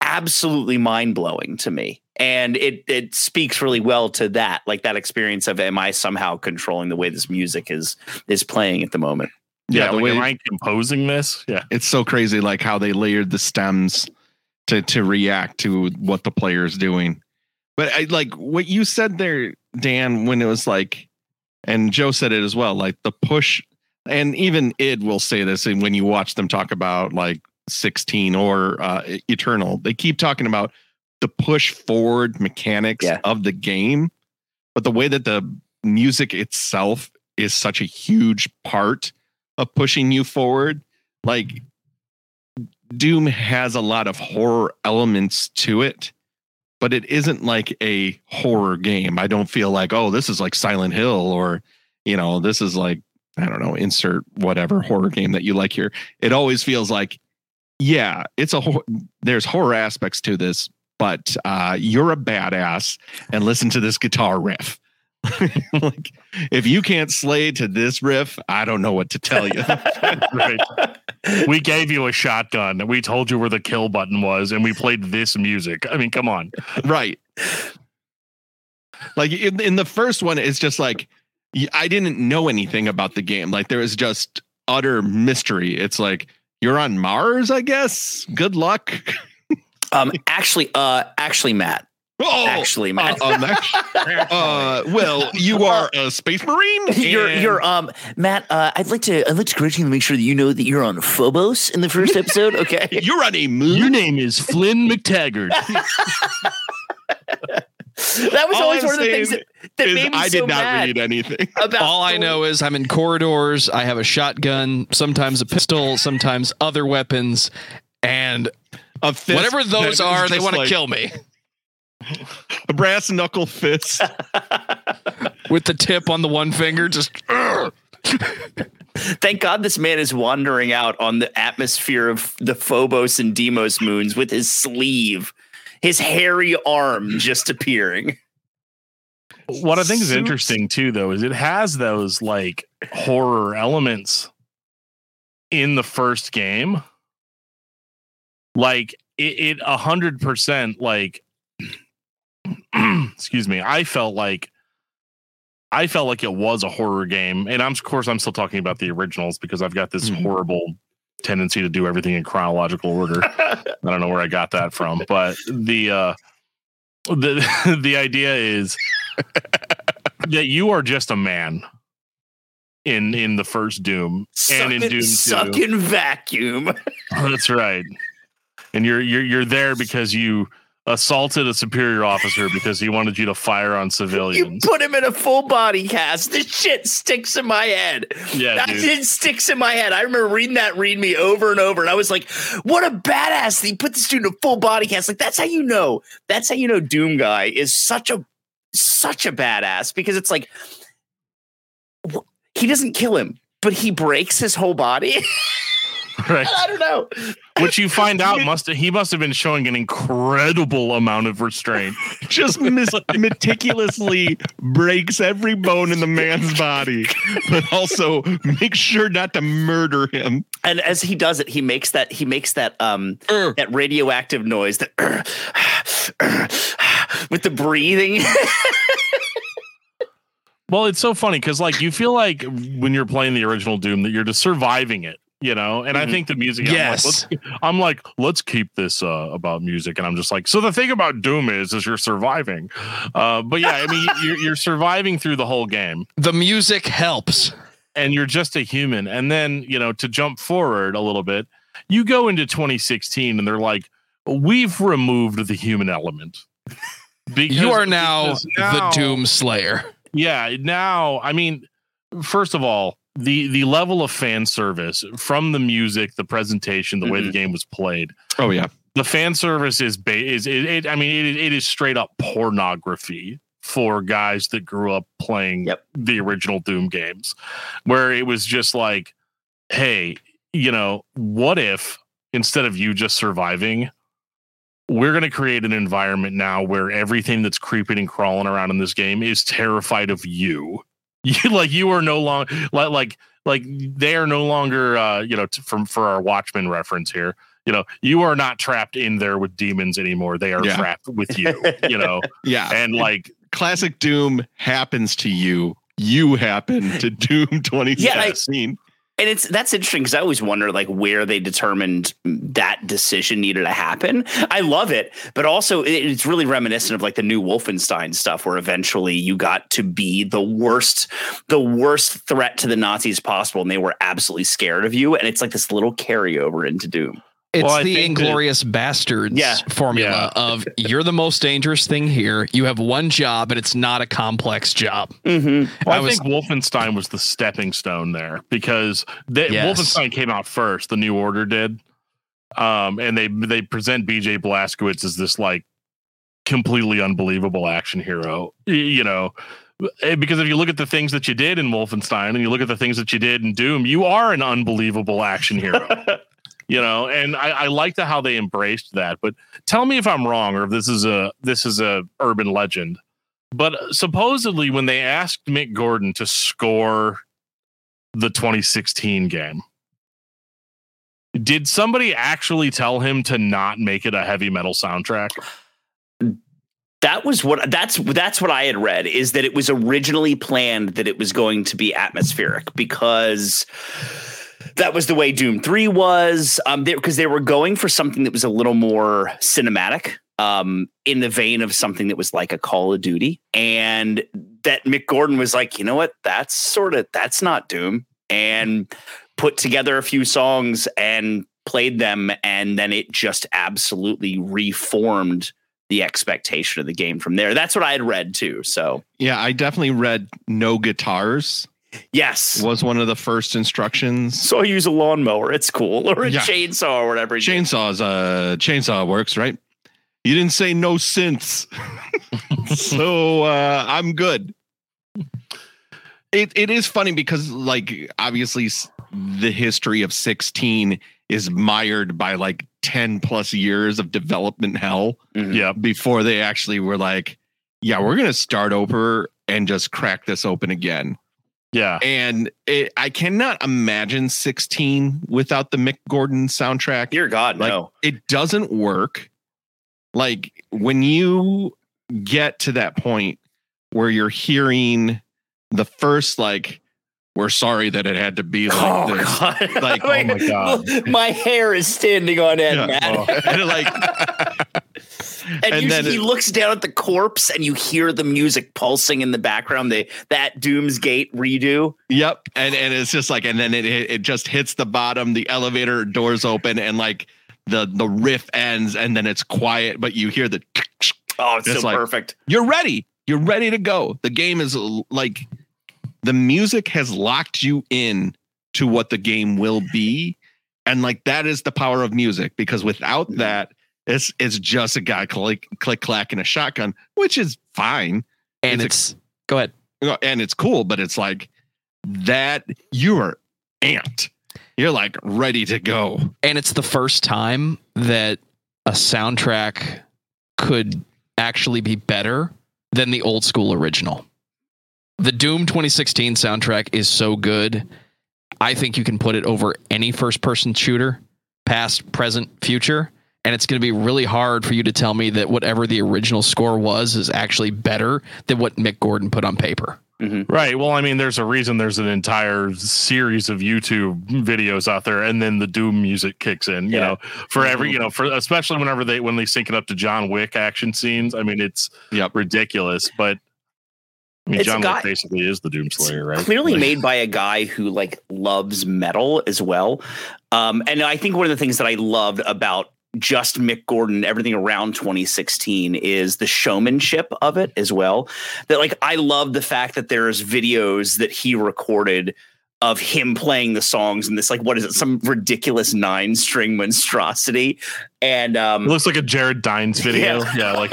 absolutely mind-blowing to me. And it it speaks really well to that, like that experience of, am I somehow controlling the way this music is is playing at the moment? Yeah, yeah the way am I composing this? Yeah. It's so crazy, like how they layered the stems to to react to what the player's doing. But I like what you said there, Dan, when it was like, and Joe said it as well, like the push, and even Id will say this, and when you watch them talk about like sixteen or uh, Eternal, they keep talking about the push forward mechanics yeah. of the game, but the way that the music itself is such a huge part of pushing you forward. Like Doom has a lot of horror elements to it, but it isn't like a horror game. I don't feel like, oh, this is like Silent Hill, or, you know, this is like, I don't know, insert whatever horror game that you like here. It always feels like, yeah, it's a ho- there's horror aspects to this, but uh, you're a badass and listen to this guitar riff. Like, if you can't slay to this riff, I don't know what to tell you. Right. We gave you a shotgun. We told you where the kill button was, and we played this music. I mean, come on. Right. Like in, in the first one, it's just like, I didn't know anything about the game. Like there was just utter mystery. It's like, you're on Mars, I guess. Good luck. um, actually, uh, actually, Matt. Oh, actually, Matt. Uh, um, uh, well, you are a space marine. And... You're, you're, um, Matt. Uh, I'd like to, I'd like to correct you to make sure that you know that you're on Phobos in the first episode. Okay, you're on a moon. Your name is Flynn McTaggart. That was all always I'm one of the things that, that made me I so did not mad read anything. About all I know is I'm in corridors. I have a shotgun, sometimes a pistol, sometimes other weapons, and a fist, whatever those are, they want like, to kill me. A brass knuckle fist with the tip on the one finger. Just. Thank God this man is wandering out on the atmosphere of the Phobos and Deimos moons with his sleeve. His hairy arm just appearing. What I think is interesting too, though, is it has those like horror elements in the first game. Like it a hundred percent, like, excuse me. I felt like, I felt like it was a horror game. And I'm, of course, I'm still talking about the originals because I've got this mm-hmm. horrible tendency to do everything in chronological order. I don't know where I got that from, but the uh, the the idea is that you are just a man in in the first Doom suck and in it, Doom suck two. In vacuum. Oh, that's right. And you're you're you're there because you assaulted a superior officer because he wanted you to fire on civilians. You put him in a full body cast. This shit sticks in my head. Yeah, that dude. It sticks in my head. I remember reading that readme over and over, and I was like, what a badass. He put this dude in a full body cast. Like, that's how you know. That's how you know Doom Guy is such a such a badass, because it's like, he doesn't kill him, but he breaks his whole body. Right. I don't know. Which you find out must he must have been showing an incredible amount of restraint. Just mis- meticulously breaks every bone in the man's body, but also makes sure not to murder him. And as he does it, he makes that he makes that um uh. that radioactive noise that uh, uh, uh, with the breathing. Well, it's so funny because like you feel like when you're playing the original Doom that you're just surviving it. You know, and mm-hmm. I think the music, yes. I'm like, let's, I'm like, let's keep this uh, about music. And I'm just like, so the thing about Doom is, is you're surviving. Uh, but yeah, I mean, you're, you're surviving through the whole game. The music helps. And you're just a human. And then, you know, to jump forward a little bit, you go into twenty sixteen and they're like, we've removed the human element. You are now, now the Doom Slayer. Yeah. Now, I mean, first of all, The the level of fan service from the music, the presentation, the mm-hmm. way the game was played. Oh yeah, the fan service is ba- is it, it? I mean, it it is straight up pornography for guys that grew up playing yep. the original Doom games, where it was just like, hey, you know, what if instead of you just surviving, we're going to create an environment now where everything that's creeping and crawling around in this game is terrified of you. you like you are no longer like, like like they are no longer uh, you know, t- from for our Watchmen reference here. You know, you are not trapped in there with demons anymore. They are yeah. trapped with you. You know, yeah, and like classic Doom happens to you. You happen to Doom twenty sixteen. Yeah, I- And it's that's interesting because I always wonder like where they determined that decision needed to happen. I love it, but also it, it's really reminiscent of like the new Wolfenstein stuff, where eventually you got to be the worst, the worst threat to the Nazis possible, and they were absolutely scared of you. And it's like this little carryover into Doom. It's well, the Inglorious that, Bastards yeah, formula yeah. of you're the most dangerous thing here. You have one job, and it's not a complex job. Mm-hmm. Well, I, I was, think Wolfenstein was the stepping stone there because they, yes. Wolfenstein came out first. The New Order did. Um, and they they present B J Blazkowicz as this like completely unbelievable action hero, you know, because if you look at the things that you did in Wolfenstein and you look at the things that you did in Doom, you are an unbelievable action hero. You know, and I, I like the how they embraced that. But tell me if I'm wrong, or if this is a this is a urban legend. But supposedly, when they asked Mick Gordon to score the twenty sixteen game, did somebody actually tell him to not make it a heavy metal soundtrack? That was what that's that's what I had read, is that it was originally planned that it was going to be atmospheric because that was the way Doom three was, um, because they, they were going for something that was a little more cinematic, um, in the vein of something that was like a Call of Duty. And that Mick Gordon was like, you know what, that's sort of that's not Doom, and put together a few songs and played them. And then it just absolutely reformed the expectation of the game from there. That's what I had read, too. So, yeah, I definitely read no guitars. Yes, was one of the first instructions. So I use a lawnmower. It's cool, or a yeah. chainsaw, or whatever. Chainsaws, uh, chainsaw works, right? You didn't say no synths, so uh, I'm good. It it is funny because, like, obviously, the history of sixteen is mired by like ten plus years of development hell. Mm-hmm. Yeah, before they actually were like, yeah, we're gonna start over and just crack this open again. Yeah, and it, I cannot imagine sixteen without the Mick Gordon soundtrack. Dear God, like, no. It doesn't work. Like, when you get to that point where you're hearing the first, like, we're sorry that it had to be like oh, this. God. Like, oh, my God. My hair is standing on end, yeah. man. Oh. And, like... And, and then he it, looks down at the corpse, and you hear the music pulsing in the background. They that Doom's Gate redo. Yep, and and it's just like, and then it it just hits the bottom. The elevator doors open, and like the the riff ends, and then it's quiet, but you hear the. Oh, it's, it's so like, perfect! You're ready. You're ready to go. The game is like, the music has locked you in to what the game will be, and like that is the power of music, because without that, It's it's just a guy click click clacking a shotgun, which is fine, and it's, it's a, go ahead, and it's cool, but it's like that you are amped, you're like ready to go, and it's the first time that a soundtrack could actually be better than the old school original. The Doom twenty sixteen soundtrack is so good, I think you can put it over any first person shooter, past, present, future. And it's going to be really hard for you to tell me that whatever the original score was is actually better than what Mick Gordon put on paper. Mm-hmm. Right. Well, I mean, there's a reason there's an entire series of YouTube videos out there, and then the Doom music kicks in, you yeah. know, for every, you know, for especially whenever they when they sync it up to John Wick action scenes. I mean, it's yep. ridiculous, but. I mean, it's John guy, basically is the Doom Slayer, right? Clearly like, made by a guy who like loves metal as well. Um, and I think one of the things that I loved about just Mick Gordon, everything around twenty sixteen, is the showmanship of it as well. That like, I love the fact that there's videos that he recorded of him playing the songs, and this like, what is it? Some ridiculous nine string monstrosity. And um, it looks like a Jared Dines video. Yeah. yeah like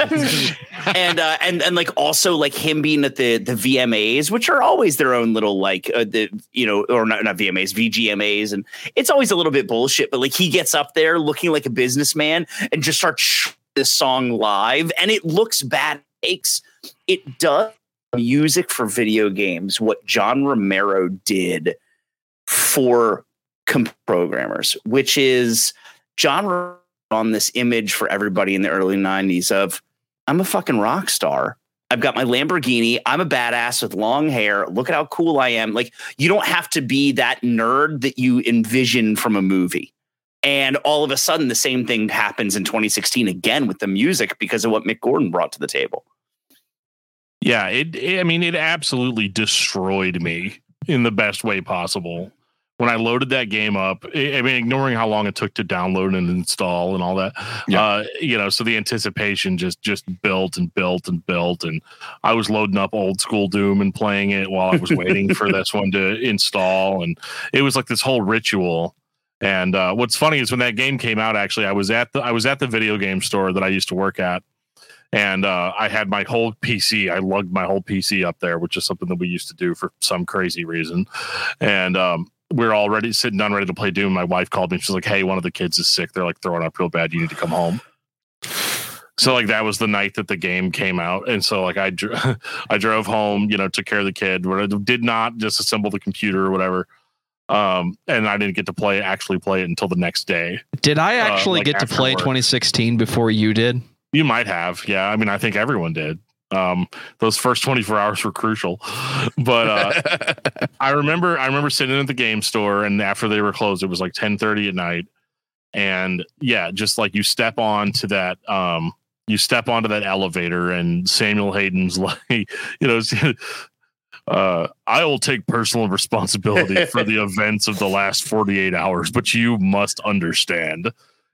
and, uh, and, and like also like him being at the, the V M As, which are always their own little, like uh, the, you know, or not, not V M As, V G M As. And it's always a little bit bullshit, but like he gets up there looking like a businessman and just starts sh- this song live, and it looks bad. It does. music for video games, what John Romero did for comp- programmers, which is John Romero on this image for everybody in the early nineties of, I'm a fucking rock star. I've got my Lamborghini. I'm a badass with long hair. Look at how cool I am. Like, you don't have to be that nerd that you envision from a movie. And all of a sudden, the same thing happens in twenty sixteen again with the music because of what Mick Gordon brought to the table. Yeah, it, it, I mean, it absolutely destroyed me in the best way possible. When I loaded that game up, I mean, ignoring how long it took to download and install and all that, yeah. uh, you know, so the anticipation just just built and built and built. And I was loading up old school Doom and playing it while I was waiting for this one to install. And it was like this whole ritual. And uh, what's funny is when that game came out, actually, I was at the I was at the video game store that I used to work at. And uh, I had my whole P C. I lugged my whole P C up there, which is something that we used to do for some crazy reason. And um, we were already sitting down, ready to play Doom. My wife called me. She's like, hey, one of the kids is sick. They're like throwing up real bad. You need to come home. So like that was the night that the game came out. And so like I, dr- I drove home, you know, took care of the kid. I did not disassemble the computer or whatever. Um, and I didn't get to play, actually play it until the next day. Did I actually uh, like get to play work. twenty sixteen before you did? You might have. Yeah. I mean, I think everyone did. Um, those first twenty-four hours were crucial, but, uh, I remember, I remember sitting at the game store, and after they were closed, it was like ten thirty at night. And yeah, just like you step on to that, um, you step onto that elevator and Samuel Hayden's like, you know, uh, I will take personal responsibility for the events of the last forty-eight hours, but you must understand.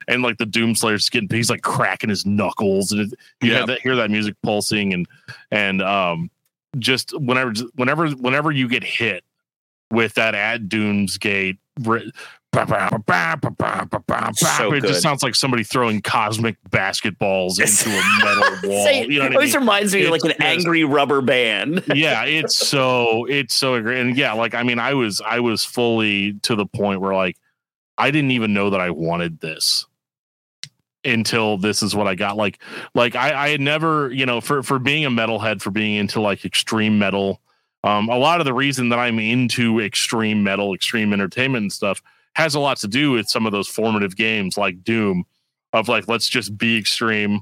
And like the Doom Slayer's getting, he's like cracking his knuckles, and it, you yep. have that, hear that music pulsing, and and um, just whenever, whenever, whenever you get hit with that at Doom's Gate, it just sounds like somebody throwing cosmic basketballs into a metal wall. Say, you know what it always I mean? Reminds me it's, of like an yes. angry rubber band. yeah, it's so it's so great, and yeah, like I mean, I was I was fully to the point where like I didn't even know that I wanted this until this is what I got. Like, like I, I had never, you know, for, for being a metalhead, for being into like extreme metal. Um, a lot of the reason that I'm into extreme metal, extreme entertainment and stuff has a lot to do with some of those formative games like Doom of like, let's just be extreme.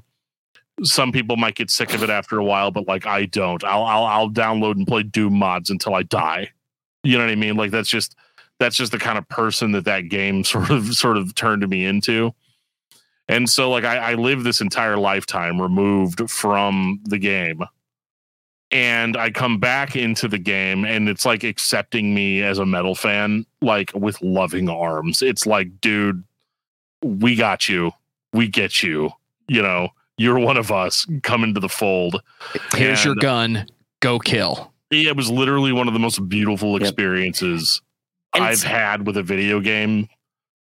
Some people might get sick of it after a while, but like, I don't, I'll, I'll, I'll download and play Doom mods until I die. You know what I mean? Like that's just, that's just the kind of person that that game sort of sort of turned me into. And so like I, I lived this entire lifetime removed from the game, and I come back into the game, and it's like accepting me as a metal fan, like with loving arms. It's like, dude, we got you. We get you. You know, you're one of us. Come into the fold. Here's and your gun. Go kill. It was literally one of the most beautiful experiences. Yep. And I've had with a video game,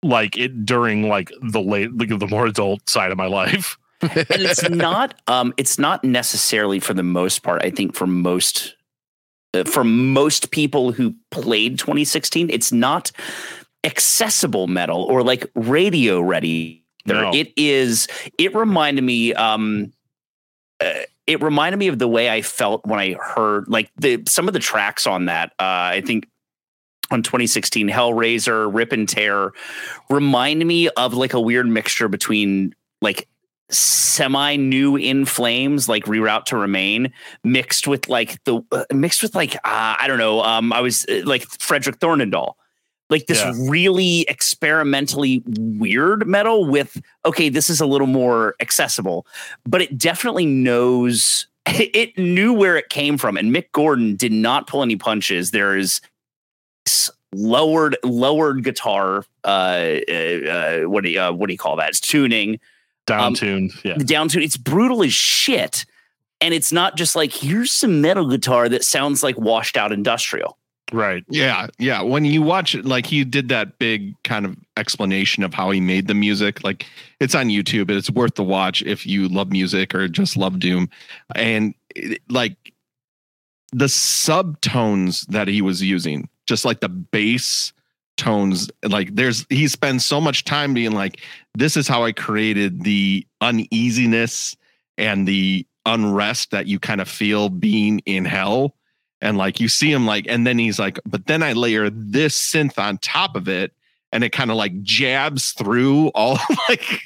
like it during like the late, like the more adult side of my life. And it's not, um, it's not necessarily for the most part. I think for most, uh, for most people who played twenty sixteen, it's not accessible metal or like radio ready. No. It is. It reminded me. Um, uh, it reminded me of the way I felt when I heard like the some of the tracks on that. Uh, I think. On twenty sixteen, Hellraiser, Rip and Tear remind me of like a weird mixture between like semi new In Flames, like Reroute to Remain, mixed with like the uh, mixed with like uh, I don't know. Um, I was uh, like Frederick Thornendahl, like this yeah. really experimentally weird metal with okay, this is a little more accessible, but it definitely knows it knew where it came from, and Mick Gordon did not pull any punches. There is lowered lowered guitar uh, uh what do you uh, what do you call that? It's tuning down tuned um, yeah down tuned. It's brutal as shit, and it's not just like here's some metal guitar that sounds like washed out industrial. Right. Yeah. Yeah. When you watch it, like he did that big kind of explanation of how he made the music. Like it's on YouTube, and it's worth the watch if you love music or just love Doom. And it, like the subtones that he was using, just like the bass tones, like there's, he spends so much time being like, this is how I created the uneasiness and the unrest that you kind of feel being in hell. And like you see him like, and then he's like, but then I layer this synth on top of it, and it kind of like jabs through all of like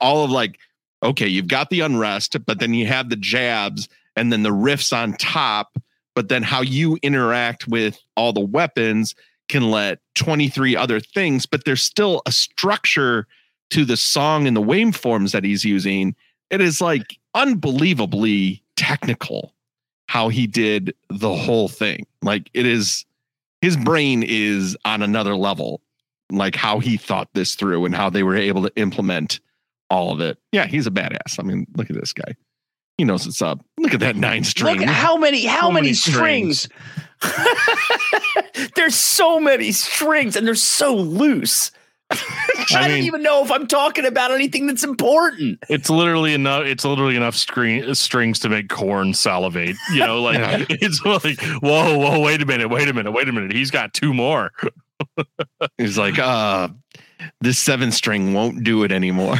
all of like, okay, you've got the unrest, but then you have the jabs and then the riffs on top. But then how you interact with all the weapons can let twenty-three other things, but there's still a structure to the song and the waveforms that he's using. It is like unbelievably technical how he did the whole thing. Like it is, his brain is on another level, like how he thought this through and how they were able to implement all of it. Yeah, he's a badass. I mean, look at this guy. He knows what's up. Look at that nine string. Look at how many, how so many, many strings. strings. There's so many strings and they're so loose. I, I mean, don't even know if I'm talking about anything that's important. It's literally enough. It's literally enough screen, strings to make corn salivate. You know, like yeah. It's like, whoa, whoa, wait a minute, wait a minute, wait a minute. He's got two more. He's like, uh, this seven string won't do it anymore.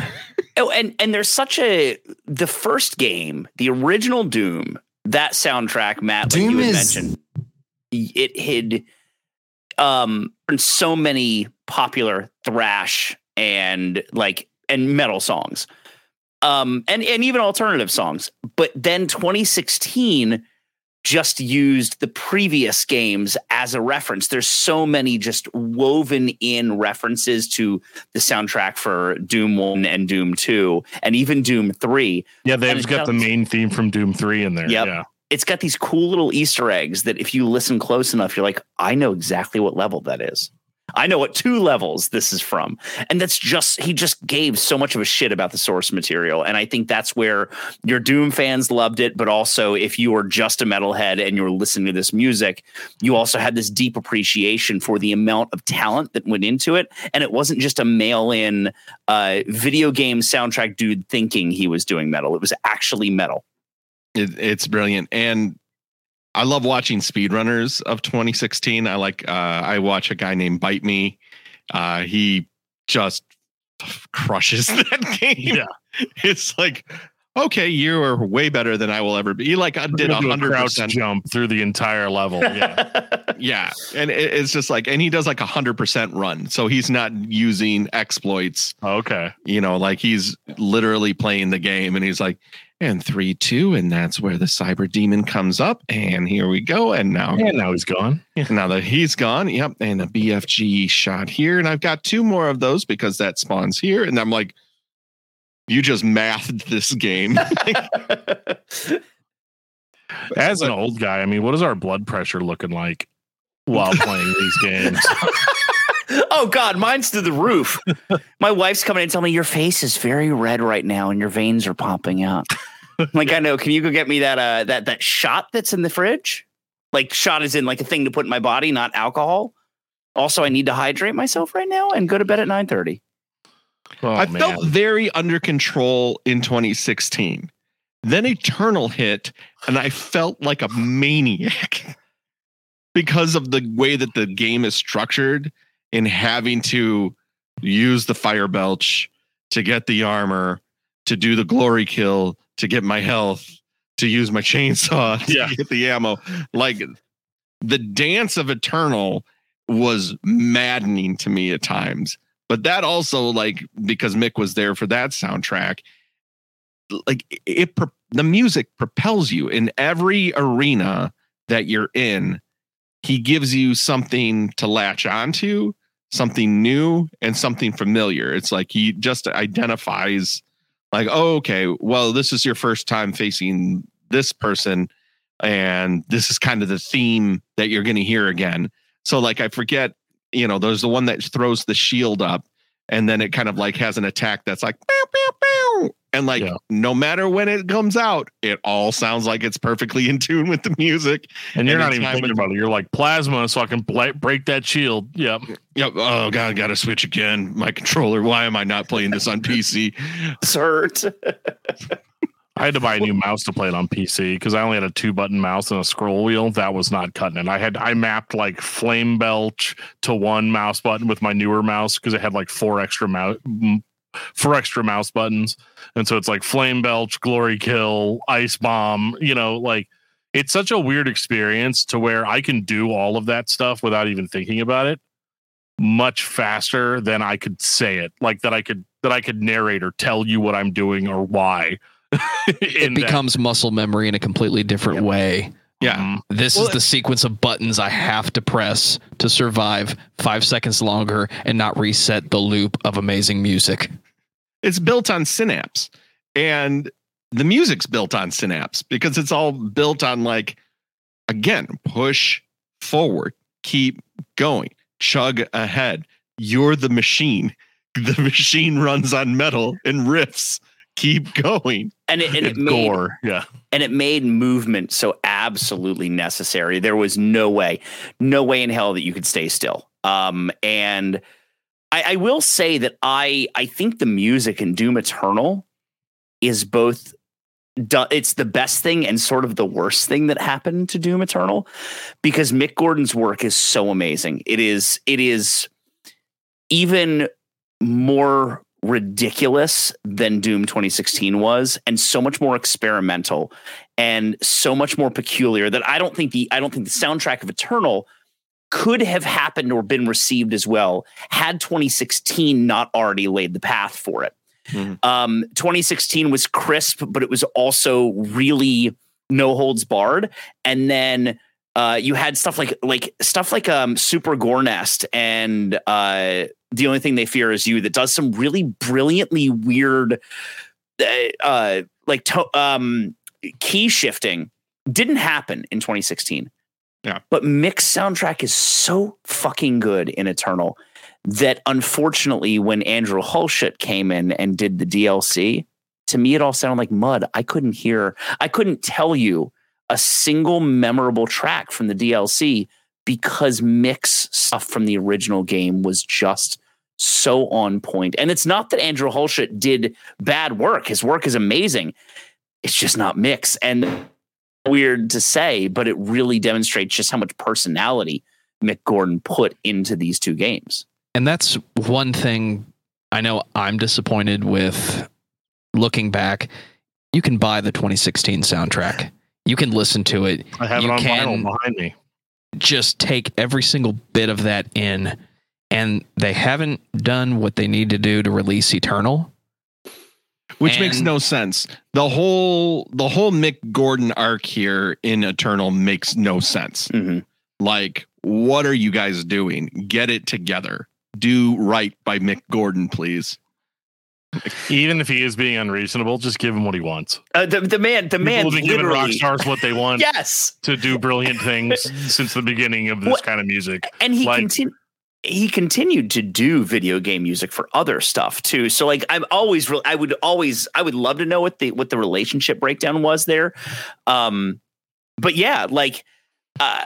Oh, and, and there's such a, the first game, the original Doom, that soundtrack, Matt, like you had is- mentioned, it hid um, so many popular thrash and like, and metal songs, um, and, and even alternative songs. But then twenty sixteen just used the previous games as a reference. There's so many just woven in references to the soundtrack for Doom one and Doom two and even Doom three. Yeah, they've got the main theme from Doom three in there. Yep. Yeah. It's got these cool little Easter eggs that if you listen close enough, you're like, I know exactly what level that is. I know what two levels this is from. And that's just, he just gave so much of a shit about the source material. And I think that's where your Doom fans loved it. But also if you were just a metalhead and you were listening to this music, you also had this deep appreciation for the amount of talent that went into it. And it wasn't just a mail in uh, video game soundtrack dude thinking he was doing metal. It was actually metal. It, it's brilliant. And I love watching speedrunners of twenty sixteen. I like, uh, I watch a guy named Bite Me. Uh, he just crushes that game. Yeah. It's like, okay, you are way better than I will ever be. He like I did one hundred percent a crouch jump through the entire level. Yeah. Yeah. And it, it's just like, and he does like one hundred percent run. So he's not using exploits. Okay. You know, like he's literally playing the game and he's like, and three, two, and that's where the cyber demon comes up. And here we go. And now, and now he's gone. Yeah. Now that he's gone, yep. And a B F G shot here. And I've got two more of those because that spawns here. And I'm like, you just mathed this game. As an old guy, I mean, what is our blood pressure looking like while playing these games? Oh, God, mine's to the roof. My wife's coming in and telling me your face is very red right now and your veins are popping out. I'm like, I know. Can you go get me that uh, that that shot that's in the fridge? Like shot is in like a thing to put in my body, not alcohol. Also, I need to hydrate myself right now and go to bed at nine thirty. Oh, I man. felt very under control in twenty sixteen. Then Eternal hit and I felt like a maniac because of the way that the game is structured. In having to use the fire belch to get the armor, to do the glory kill, to get my health, to use my chainsaw, to yeah. get the ammo. Like the dance of Eternal was maddening to me at times, but that also like, because Mick was there for that soundtrack, like it, the music propels you in every arena that you're in. He gives you something to latch onto, something new and something familiar. It's like he just identifies like, oh, okay, well, this is your first time facing this person. And this is kind of the theme that you're going to hear again. So like, I forget, you know, there's the one that throws the shield up and then it kind of like has an attack that's like, bow, bow, bow. And like, yeah. no matter when it comes out, it all sounds like it's perfectly in tune with the music. And you're and not even thinking about it. You're like plasma, so I can bla- break that shield. Yep. Yep. Oh God, I got to switch again. My controller. Why am I not playing this on P C? It's hurt. I had to buy a new mouse to play it on P C because I only had a two button mouse and a scroll wheel. That was not cutting it. I had I mapped like flame belch to one mouse button with my newer mouse because it had like four extra mouse. for extra mouse buttons. And so it's like Flame Belch, Glory Kill, Ice Bomb, you know, like it's such a weird experience to where I can do all of that stuff without even thinking about it much faster than I could say it, like that I could that I could narrate or tell you what I'm doing or why. It becomes that. Muscle memory in a completely different yeah. way. Yeah. Um, this well, is the sequence of buttons I have to press to survive five seconds longer and not reset the loop of amazing music. It's built on Synapse, and the music's built on Synapse because it's all built on, like, again, push forward, keep going, chug ahead. You're the machine. The machine runs on metal and riffs. Keep going. And it, and it made, gore. Yeah. And it made movement so absolutely necessary. There was no way, no way in hell that you could stay still. Um, and I, I will say that I, I think the music in Doom Eternal is both. Du- it's the best thing and sort of the worst thing that happened to Doom Eternal, because Mick Gordon's work is so amazing. It is, it is even more ridiculous than Doom twenty sixteen was, and so much more experimental and so much more peculiar that I don't think the I don't think the soundtrack of Eternal could have happened or been received as well had twenty sixteen not already laid the path for it. Mm. Um, twenty sixteen was crisp, but it was also really no holds barred. And then uh, you had stuff like like stuff like um, Super Gore Nest and uh, The Only Thing They Fear Is You, that does some really brilliantly weird, uh, uh, like to- um, key shifting. Didn't happen in twenty sixteen. Yeah, but Mick's soundtrack is so fucking good in Eternal that, unfortunately, when Andrew Hulshult came in and did the D L C, to me it all sounded like mud. I couldn't hear, I couldn't tell you a single memorable track from the D L C, because Mick's stuff from the original game was just so on point. And it's not that Andrew Hulshult did bad work. His work is amazing. It's just not Mick's. And weird to say, but it really demonstrates just how much personality Mick Gordon put into these two games. And that's one thing I know I'm disappointed with looking back. You can buy the twenty sixteen soundtrack. You can listen to it. I have you it on vinyl behind me. Just take every single bit of that in, and they haven't done what they need to do to release Eternal. Which and makes no sense. The whole the whole Mick Gordon arc here in Eternal makes no sense. Mm-hmm. Like, what are you guys doing? Get it together. Do right by Mick Gordon, please. Even if he is being unreasonable, just give him what he wants. Uh, the, the man, the People man, have been giving rock stars what they want. Yes, to do brilliant things since the beginning of this well, kind of music. And he like, continues. He continued to do video game music for other stuff too. So like, I'm always, re- I would always, I would love to know what the, what the relationship breakdown was there. Um, but yeah, like uh,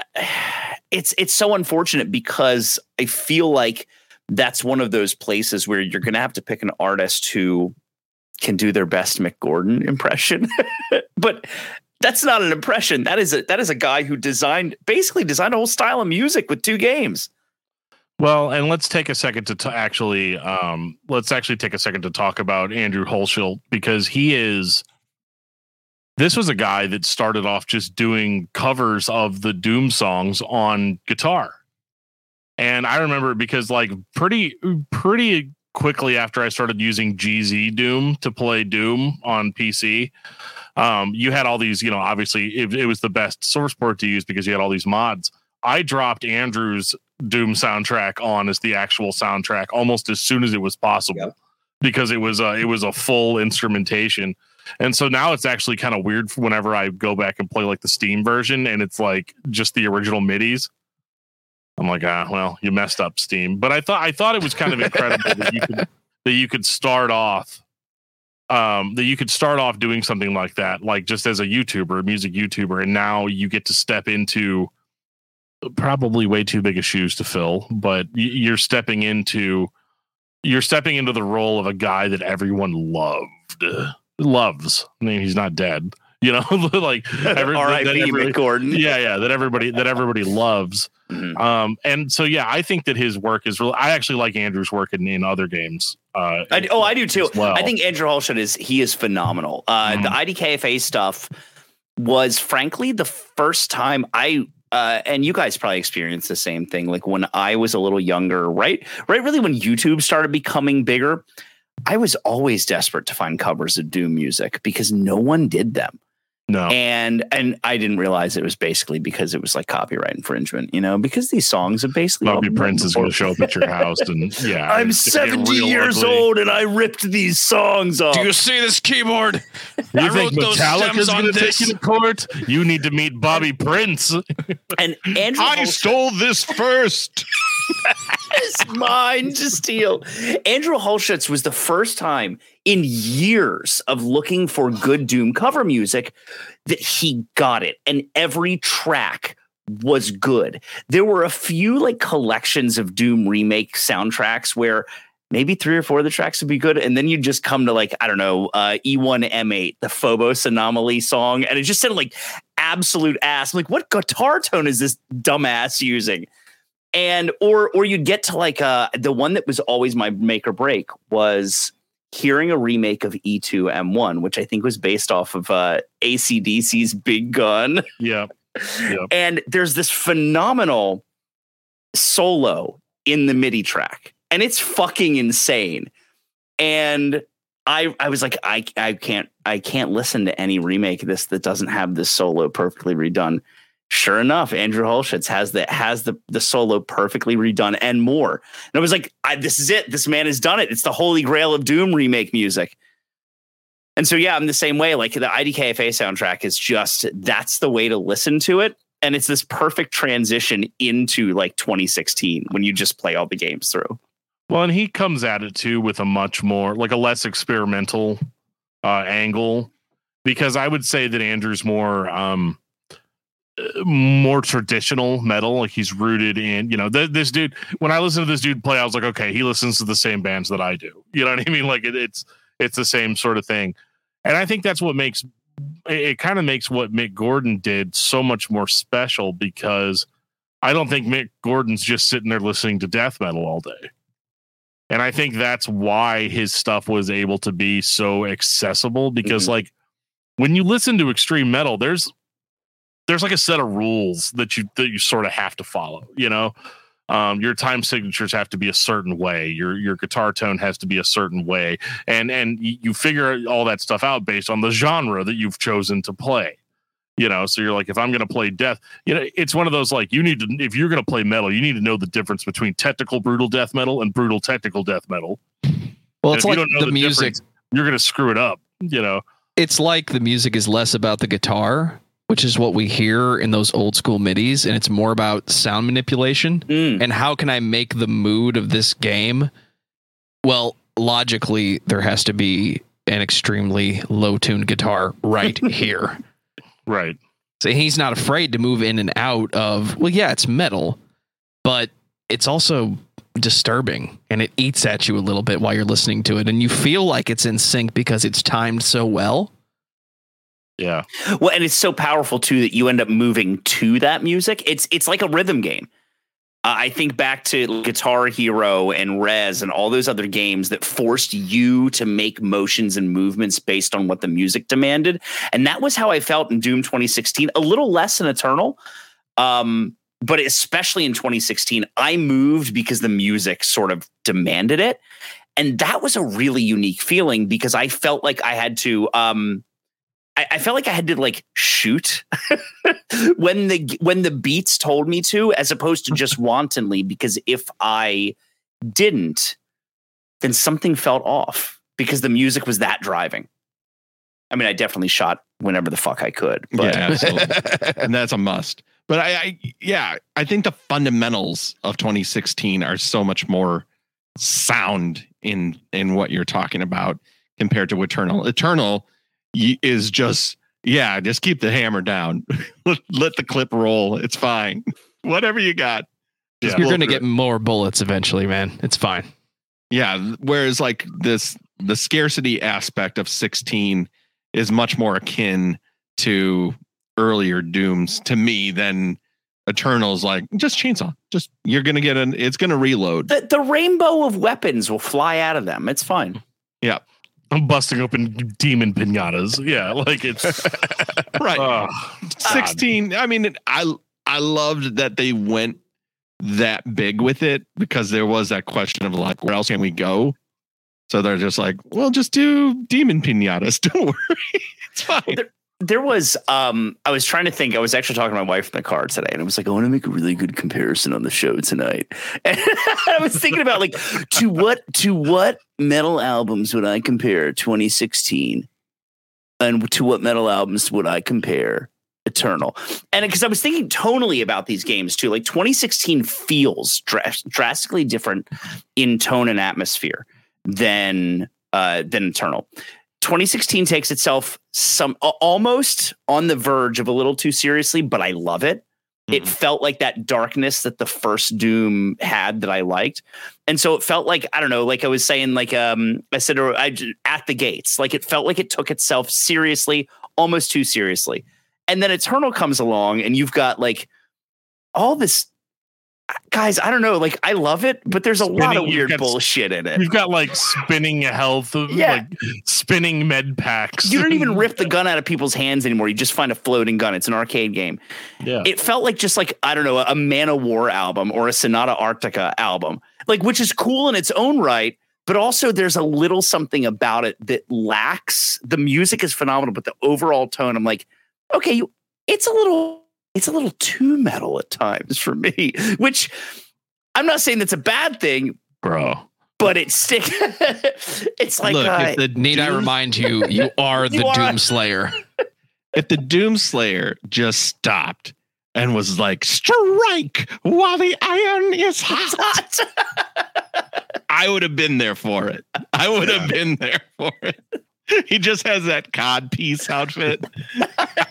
it's, it's so unfortunate, because I feel like that's one of those places where you're going to have to pick an artist who can do their best Mick Gordon impression, but that's not an impression. That is a, that is a guy who designed, basically designed a whole style of music with two games. Well, and let's take a second to t- actually um, let's actually take a second to talk about Andrew Hulshult, because he is. This was a guy that started off just doing covers of the Doom songs on guitar. And I remember because like pretty, pretty quickly after I started using G Z Doom to play Doom on P C, um, you had all these, you know, obviously it, it was the best source port to use because you had all these mods. I dropped Andrew's Doom soundtrack on as the actual soundtrack almost as soon as it was possible, yeah. because it was a, it was a full instrumentation. And so now it's actually kind of weird whenever I go back and play like the Steam version and it's like just the original midis. I'm like, ah, well, you messed up, Steam. But I thought I thought it was kind of incredible that you could that you could start off um, that you could start off doing something like that, like just as a YouTuber, a music YouTuber, and now you get to step into probably way too big of shoes to fill, but you're stepping into you're stepping into the role of a guy that everyone loved loves. I mean, he's not dead. you know, like every, R I P Mick Gordon. Yeah, yeah, that everybody that everybody loves. Mm-hmm. Um, and so yeah, I think that his work is really. I actually like Andrew's work in, in other games. Uh, I, oh, I do too. Well. I think Andrew Hulshult is he is phenomenal. Uh, mm-hmm. The I D K F A stuff was frankly the first time I. Uh, and you guys probably experienced the same thing. Like when I was a little younger, right? Right. Really, when YouTube started becoming bigger, I was always desperate to find covers of Doom music because no one did them. No. And and I didn't realize it was basically because it was like copyright infringement, you know, because these songs are basically. Bobby Prince is going to show up at your house. And yeah, I'm seventy years ugly. old and I ripped these songs off. Do you see this keyboard? You I think wrote Metallica's going to take you to court? You need to meet Bobby Prince. And Andrew I Hulshult. stole this first. It's mine to steal. Andrew Hulshult was the first time in years of looking for good Doom cover music that he got it. And every track was good. There were a few like collections of Doom remake soundtracks where maybe three or four of the tracks would be good. And then you just come to like, I don't know, uh, E one M eight, the Phobos Anomaly song. And it just sounded like absolute ass. I'm like, what guitar tone is this dumbass using? And or or you'd get to like uh, the one that was always my make or break was hearing a remake of E two M one, which I think was based off of uh, A C D C's Big Gun. Yeah. yeah. And there's this phenomenal solo in the MIDI track, and it's fucking insane. And I I was like, I I can't I can't listen to any remake of this that doesn't have this solo perfectly redone. Sure enough, Andrew Hulshult has the has the, the solo perfectly redone and more. And I was like, I, this is it. This man has done it. It's the holy grail of Doom remake music. And so, yeah, I'm the same way. Like the I D K F A soundtrack is just that's the way to listen to it. And it's this perfect transition into like twenty sixteen when you just play all the games through. Well, and he comes at it, too, with a much more like a less experimental uh, angle, because I would say that Andrew's more um more traditional metal. Like he's rooted in, you know, th- this dude, when I listened to this dude play, I was like, okay, he listens to the same bands that I do. You know what I mean? Like it, it's, it's the same sort of thing. And I think that's what makes, it, it kind of makes what Mick Gordon did so much more special, because I don't think Mick Gordon's just sitting there listening to death metal all day. And I think that's why his stuff was able to be so accessible, because mm-hmm. like when you listen to extreme metal, there's, there's like a set of rules that you, that you sort of have to follow, you know, um, your time signatures have to be a certain way. Your, your guitar tone has to be a certain way. And, and you figure all that stuff out based on the genre that you've chosen to play, you know? So you're like, if I'm going to play death, you know, it's one of those, like you need to, if you're going to play metal, you need to know the difference between technical brutal death metal and brutal technical death metal. Well, and it's like you don't know the, the music, you're going to screw it up. You know, it's like the music is less about the guitar, which is what we hear in those old school midis, and it's more about sound manipulation mm. and how can I make the mood of this game? Well, logically, there has to be an extremely low-tuned guitar right here. Right. So he's not afraid to move in and out of, well, yeah, it's metal, but it's also disturbing, and it eats at you a little bit while you're listening to it, and you feel like it's in sync because it's timed so well. Yeah. Well, and it's so powerful, too, that you end up moving to that music. It's it's like a rhythm game. Uh, I think back to Guitar Hero and Rez and all those other games that forced you to make motions and movements based on what the music demanded. And that was how I felt in Doom twenty sixteen, a little less in Eternal. Um, but especially in twenty sixteen, I moved because the music sort of demanded it. And that was a really unique feeling because I felt like I had to... Um, I felt like I had to like shoot when the when the beats told me to, as opposed to just wantonly, because if I didn't, then something felt off because the music was that driving. I mean, I definitely shot whenever the fuck I could. But. Yeah, absolutely. And that's a must. But I, I yeah, I think the fundamentals of twenty sixteen are so much more sound in in what you're talking about compared to Eternal. Eternal. Is just yeah just keep the hammer down. Let the clip roll, it's fine, whatever you got, just you're gonna get it. More bullets eventually, man, it's fine. Yeah, whereas like this the scarcity aspect of sixteen is much more akin to earlier Dooms to me than Eternal's. Like, just chainsaw. Just you're gonna get an. It's gonna reload. The, the rainbow of weapons will fly out of them. It's fine. Yeah, I'm busting open demon pinatas. Yeah, like it's right. Oh, sixteen. God. I mean, I I loved that they went that big with it because there was that question of like, where else can we go? So they're just like, well, just do demon pinatas. Don't worry, it's fine. There, there was, um, I was trying to think. I was actually talking to my wife in the car today, and I was like, I want to make a really good comparison on the show tonight. And I was thinking about like, to what to what metal albums would I compare twenty sixteen, and to what metal albums would I compare Eternal? And because I was thinking tonally about these games too, like twenty sixteen feels dr- drastically different in tone and atmosphere than uh than Eternal. twenty sixteen takes itself some almost on the verge of a little too seriously, but I love it. Mm-hmm. It felt like that darkness that the first Doom had that I liked, and so it felt like, I don't know, like I was saying, like um I said I, at the gates, like it felt like it took itself seriously, almost too seriously. And then Eternal comes along, and you've got like all this. Guys, I don't know. Like, I love it, but there's a spinning, lot of weird got, bullshit in it. You've got like spinning health, yeah. like spinning med packs. You don't even rip the gun out of people's hands anymore. You just find a floating gun. It's an arcade game. Yeah. It felt like just like, I don't know, a Man of War album or a Sonata Arctica album, like, which is cool in its own right. But also there's a little something about it that lacks. The music is phenomenal, but the overall tone, I'm like, okay, you, it's a little... It's a little too metal at times for me, which I'm not saying that's a bad thing, bro. But it's stick. It's like, look, uh, the, need Doom? I remind you, you are the you are. Doom Slayer. If the Doom Slayer just stopped and was like, strike while the iron is hot, I would have been there for it. I would yeah. have been there for it. He just has that codpiece outfit.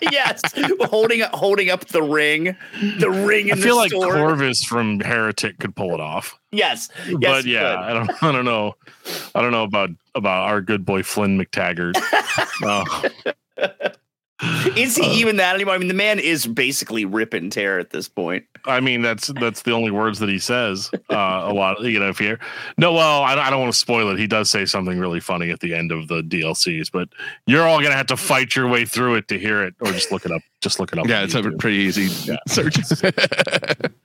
Yes, holding up, holding up the ring, the ring. In I feel the like sword. Corvus from Heretic could pull it off. Yes, yes but yeah, I don't, I don't know, I don't know about about our good boy Flynn McTaggart. Oh. Is he uh, even that anymore? I mean, the man is basically rip and tear at this point. I mean, that's that's the only words that he says uh, a lot. You know, if you no, well, I don't, I don't want to spoil it. He does say something really funny at the end of the D L Cs, but you're all gonna have to fight your way through it to hear it, or just look it up. Just look it up. Yeah, it's YouTube. A pretty easy yeah. search.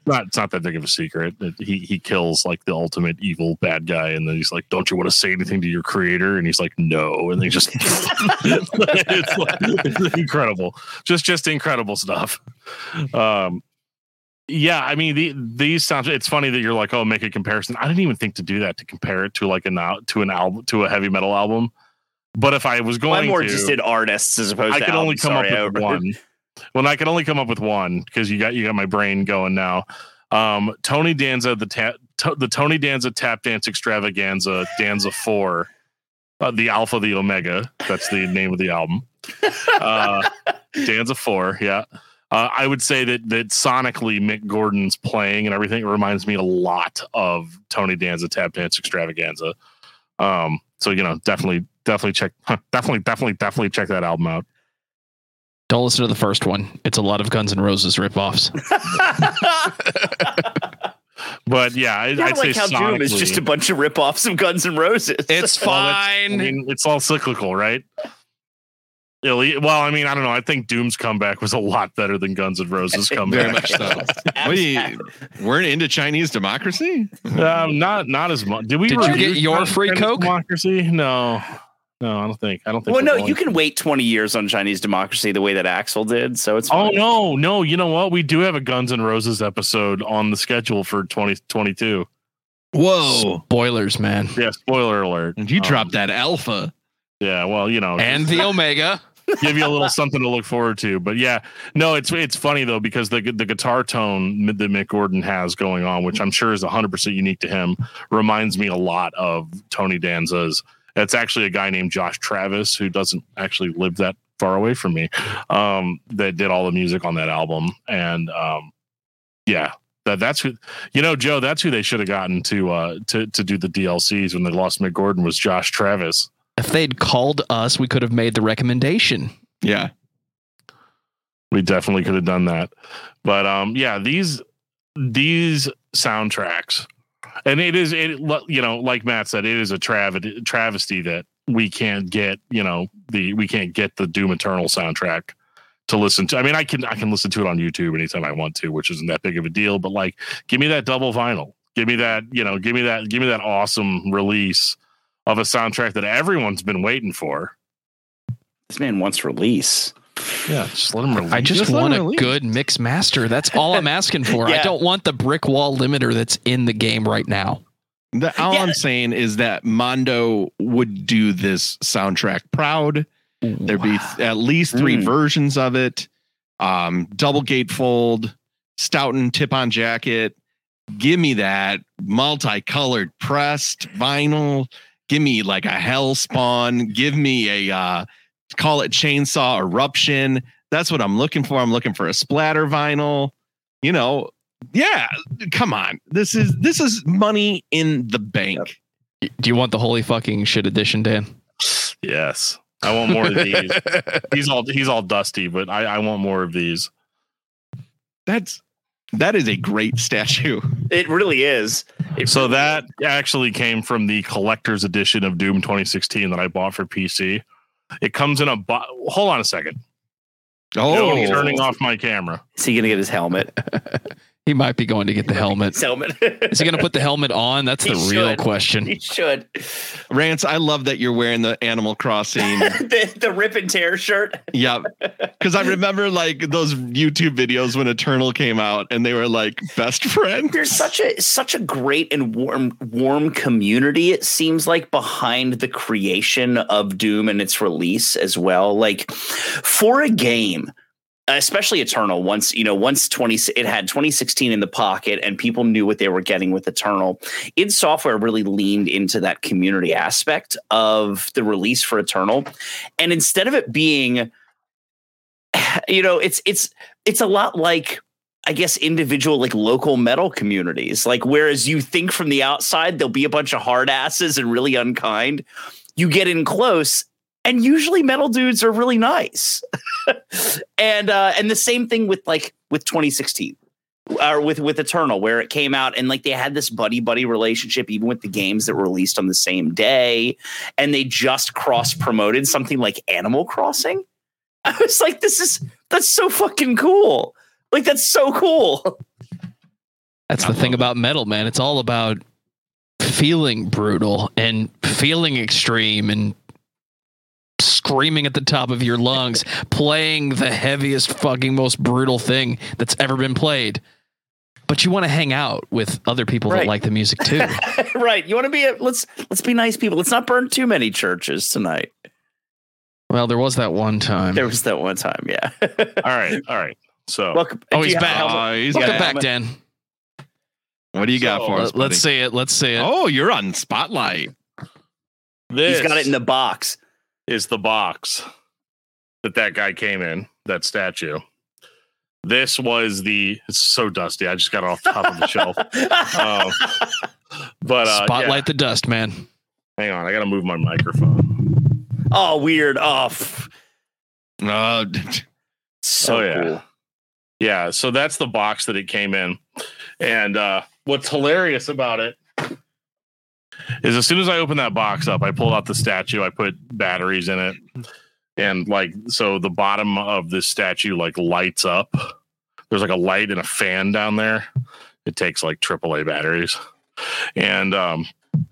not, it's not that big of a secret. He he kills like the ultimate evil bad guy, and then he's like, "Don't you want to say anything to your creator?" And he's like, "No," and they just it's, like, it's incredible. Just just incredible stuff. Um. Yeah, I mean, the, these sounds. It's funny that you're like, oh, make a comparison. I didn't even think to do that, to compare it to like a to an album to a heavy metal album. But if I was going, well, I more to, just did artists as opposed. I to could albums. Only come Sorry, up with one. Well, I could only come up with one because you got you got my brain going now. Um, Tony Danza, the ta- to, the Tony Danza Tap Dance Extravaganza, Danza Four, uh, the Alpha, the Omega. That's the name of the album. Uh, Danza Four, yeah. Uh, I would say that that sonically, Mick Gordon's playing and everything reminds me a lot of Tony Danza Tap Dance Extravaganza. Um, so you know, definitely, definitely check, huh, definitely, definitely, definitely check that album out. Don't listen to the first one; it's a lot of Guns N' Roses ripoffs. But yeah, I, yeah I'd like say how sonically, Doom is just a bunch of ripoffs of Guns N' Roses. It's fine. Well, I mean, it's all cyclical, right? Well, I mean, I don't know. I think Doom's comeback was a lot better than Guns N' Roses' comeback. Very much so. What you, weren't into Chinese democracy? Um, not not as much. Did we? Did you get your free Coke? Democracy? No, no, I don't think. I don't think. Well, no, you can wait twenty years on Chinese democracy the way that Axel did. So it's. Fine. Oh no, no! You know what? We do have a Guns N' Roses episode on the schedule for twenty twenty-two. Whoa! Spoilers, man. Yeah, spoiler alert. And you um, dropped that alpha. Yeah, well, you know, and the Omega. Give you a little something to look forward to. But yeah, no, it's it's funny, though, because the the guitar tone that Mick Gordon has going on, which I'm sure is one hundred percent unique to him, reminds me a lot of Tony Danza's. That's actually a guy named Josh Travis, who doesn't actually live that far away from me, um, that did all the music on that album. And um, yeah, that that's who, you know, Joe, that's who they should have gotten to uh, to to do the D L Cs when they lost Mick Gordon, was Josh Travis. If they'd called us, we could have made the recommendation. Yeah. We definitely could have done that. But um, yeah, these these soundtracks, and it is, it you know, like Matt said, it is a trav- travesty that we can't get, you know, the we can't get the Doom Eternal soundtrack to listen to. I mean, I can I can listen to it on YouTube anytime I want to, which isn't that big of a deal. But like, give me that double vinyl. Give me that, you know, give me that, give me that awesome release of a soundtrack that everyone's been waiting for. This man wants release. Yeah, just let him release. I just, just want a release. Good mix master. That's all I'm asking for. Yeah. I don't want the brick wall limiter that's in the game right now. The, all yeah. I'm saying is that Mondo would do this soundtrack proud. Wow. There'd be th- at least three mm. versions of it. Um, double gatefold, Stoughton tip-on jacket. Give me that multicolored pressed vinyl. Give me like a hell spawn. Give me a uh, call it chainsaw eruption. That's what I'm looking for. I'm looking for a splatter vinyl. You know, yeah. Come on, this is this is money in the bank. Do you want the holy fucking shit edition, Dan? Yes, I want more of these. He's all he's all dusty, but I, I want more of these. That's. That is a great statue. It really is. It so really that is. Actually came from the collector's edition of Doom twenty sixteen that I bought for P C. It comes in a box. Hold on a second. Oh, no, turning off my camera. Is he going to get his helmet? He might be going to get the helmet. helmet. Is he going to put the helmet on? That's he the should. real question. He should. Rance, I love that you're wearing the Animal Crossing. the, the rip and tear shirt. Yeah. Because I remember like those YouTube videos when Eternal came out and they were like best friends. There's such a such a great and warm, warm community, it seems like, behind the creation of Doom and its release as well. Like for a game, especially Eternal, once you know, once twenty it had twenty sixteen in the pocket and people knew what they were getting with Eternal. id Software really leaned into that community aspect of the release for Eternal, and instead of it being, you know, it's it's it's a lot like, I guess, individual like local metal communities. Like whereas you think from the outside there'll be a bunch of hard asses and really unkind, you get in close. And usually metal dudes are really nice. and uh, and the same thing with like with twenty sixteen or with with Eternal, where it came out and like they had this buddy buddy relationship, even with the games that were released on the same day. And they just cross promoted something like Animal Crossing. I was like, this is that's so fucking cool. Like, that's so cool. That's the thing about metal, man. It's all about feeling brutal and feeling extreme and screaming at the top of your lungs, playing the heaviest fucking most brutal thing that's ever been played. But you want to hang out with other people right. that like the music too. Right. You want to be a, let's let's be nice people. Let's not burn too many churches tonight. Well, there was that one time. There was that one time, yeah. all right. All right. So welcome, oh, he's back. Uh, he's welcome back, Dan. What do you so, got for us? Buddy? Let's see it. Let's see it. Oh, you're on Spotlight. This. He's got it in the box. Is the box that that guy came in, that statue. This was the, it's so dusty. I just got it off the top of the shelf. Um, but uh, Spotlight yeah. the dust, man. Hang on. I got to move my microphone. Oh, weird. Off. Oh, uh, so oh, yeah. cool. Yeah. So that's the box that it came in. And uh, what's hilarious about it is as soon as I opened that box up, I pulled out the statue, I put batteries in it, and like so the bottom of this statue like lights up. There's like a light and a fan down there. It takes like triple A batteries. And um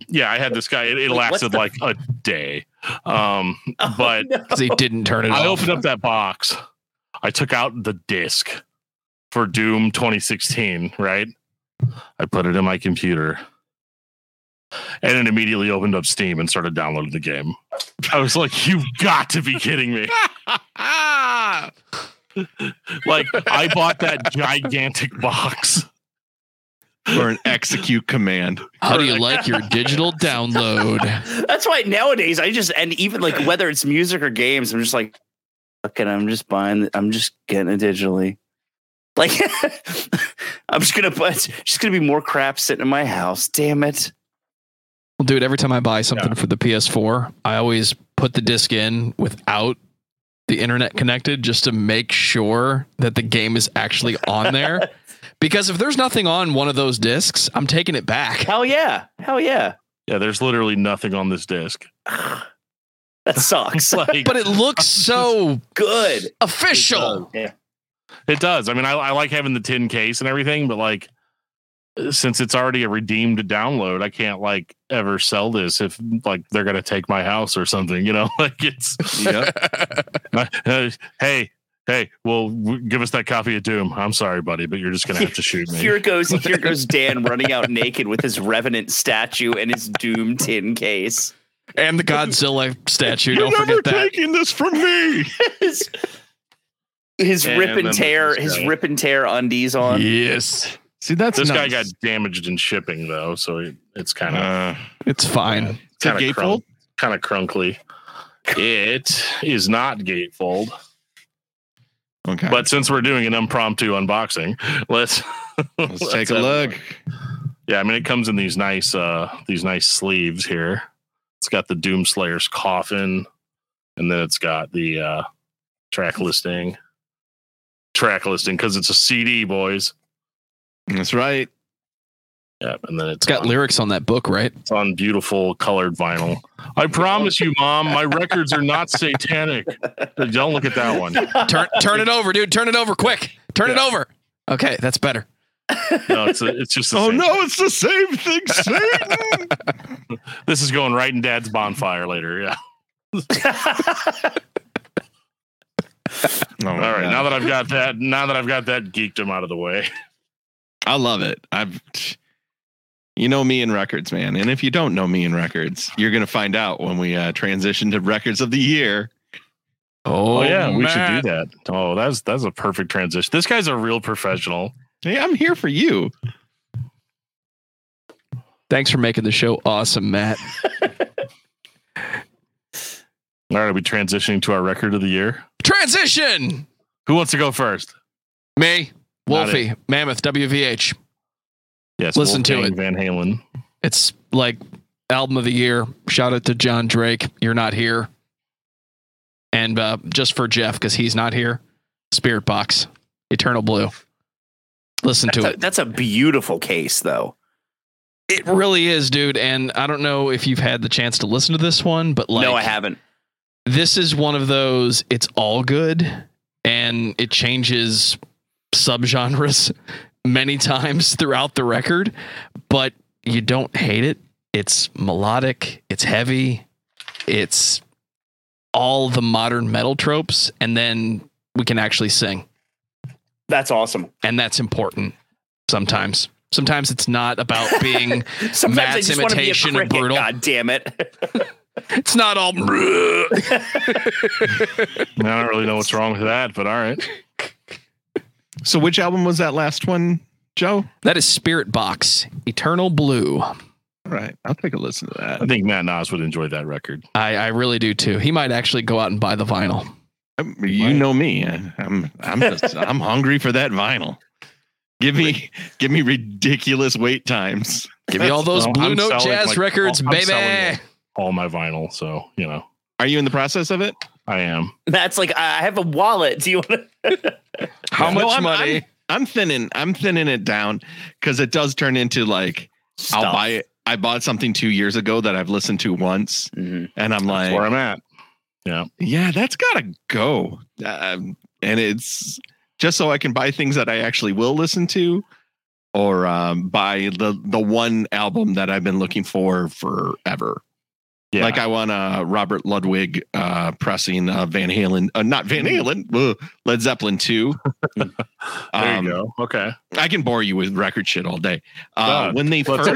yeah, I had this guy, it, it lasted like a day. Um but he didn't turn it off. I opened up that box. I took out the disc for Doom twenty sixteen, right? I put it in my computer. And it immediately opened up Steam and started downloading the game. I was like, you've got to be kidding me. Like, I bought that gigantic box. For an execute command. How do you like your digital download? That's why nowadays I just, and even like whether it's music or games, I'm just like, fucking, I'm just buying, I'm just getting it digitally. Like, I'm just going to, it's just going to be more crap sitting in my house. Damn it. Dude, every time I buy something yeah. for the P S four, I always put the disc in without the internet connected just to make sure that the game is actually on there. Because if there's nothing on one of those discs, I'm taking it back. Hell yeah. Hell yeah. Yeah, there's literally nothing on this disc. That sucks. Like, but it looks so good. Official. It yeah. It does. I mean, I, I like having the tin case and everything, but like, since it's already a redeemed download, I can't like ever sell this if like they're going to take my house or something, you know, like it's, yeah. uh, hey, hey, well, w- give us that copy of Doom. I'm sorry, buddy, but you're just going to have to shoot me. Here goes, here goes Dan running out naked with his Revenant statue and his Doom tin case. And the Godzilla statue. You're Don't never forget that. Taking this from me. his his rip and tear, his guy. rip and tear undies on. Yes. See, that's this nice. Guy got damaged in shipping though, so it, it's kind of uh, it's fine. Uh, it's kind of crunk, kind of crunkly. It is not gatefold. Okay, but since we're doing an impromptu unboxing, let's let's, let's take a look. One. Yeah, I mean, it comes in these nice uh, these nice sleeves here. It's got the Doom Slayer's coffin, and then it's got the uh, track listing. Track listing because it's a C D, boys. That's right. Yeah, and then it's, it's got on, lyrics on that book, right? It's on beautiful colored vinyl. I promise you, Mom, my records are not satanic. Don't look at that one. Turn, turn it over, dude. Turn it over, quick. Turn yeah. it over. Okay, that's better. No, it's a, it's just. The oh same no, thing. It's the same thing, Satan. This is going right in Dad's bonfire later. Yeah. Oh, all right, God. now that I've got that, now that I've got that geekdom out of the way. I love it. I've, you know me and records, man. And if you don't know me and records, you're going to find out when we uh, transition to records of the year. Oh, oh yeah, we Matt. should do that. Oh, that's that's a perfect transition. This guy's a real professional. Hey, I'm here for you. Thanks for making the show awesome, Matt. All right, are we transitioning to our record of the year? Transition! Who wants to go first? Me. Wolfie, Mammoth, W V H. Yes, listen Wolfgang to it. Van Halen. It's like album of the year. Shout out to John Drake. You're not here. And uh, just for Jeff, because he's not here. Spirit Box, Eternal Blue. Listen that's to a, it. That's a beautiful case, though. It really is, dude. And I don't know if you've had the chance to listen to this one, but like, no, I haven't. This is one of those. It's all good, and it changes subgenres many times throughout the record, but you don't hate it. It's melodic, it's heavy, it's all the modern metal tropes, and then we can actually sing. That's awesome. And that's important sometimes. Sometimes it's not about being Matt's imitation and brutal. God damn it. It's not all. I don't really know what's wrong with that, but all right. So which album was that last one, Joe? That is Spirit Box, Eternal Blue. All right. I'll take a listen to that. I think Matt Nas would enjoy that record. I, I really do, too. He might actually go out and buy the vinyl. Um, you right. know me. I, I'm I'm just, I'm hungry for that vinyl. Give me give me ridiculous wait times. Give me all those no, Blue I'm Note selling, Jazz like, records, I'm baby. All my vinyl. So, you know. Are you in the process of it? I am. That's like, I have a wallet. Do you want to? How yeah. much no, I'm, money? I'm, I'm thinning. I'm thinning it down because it does turn into like, Stop. I'll buy it. I bought something two years ago that I've listened to once, mm-hmm. and I'm that's like, where I'm at. Yeah. Yeah. That's gotta go. Um, and it's just so I can buy things that I actually will listen to, or um, buy the, the one album that I've been looking for forever. Yeah. Like I want a Robert Ludwig uh, pressing uh, Van Halen, uh, not Van Halen, uh, Led Zeppelin two. Um, there you go. Okay, I can bore you with record shit all day. Uh, no, when they first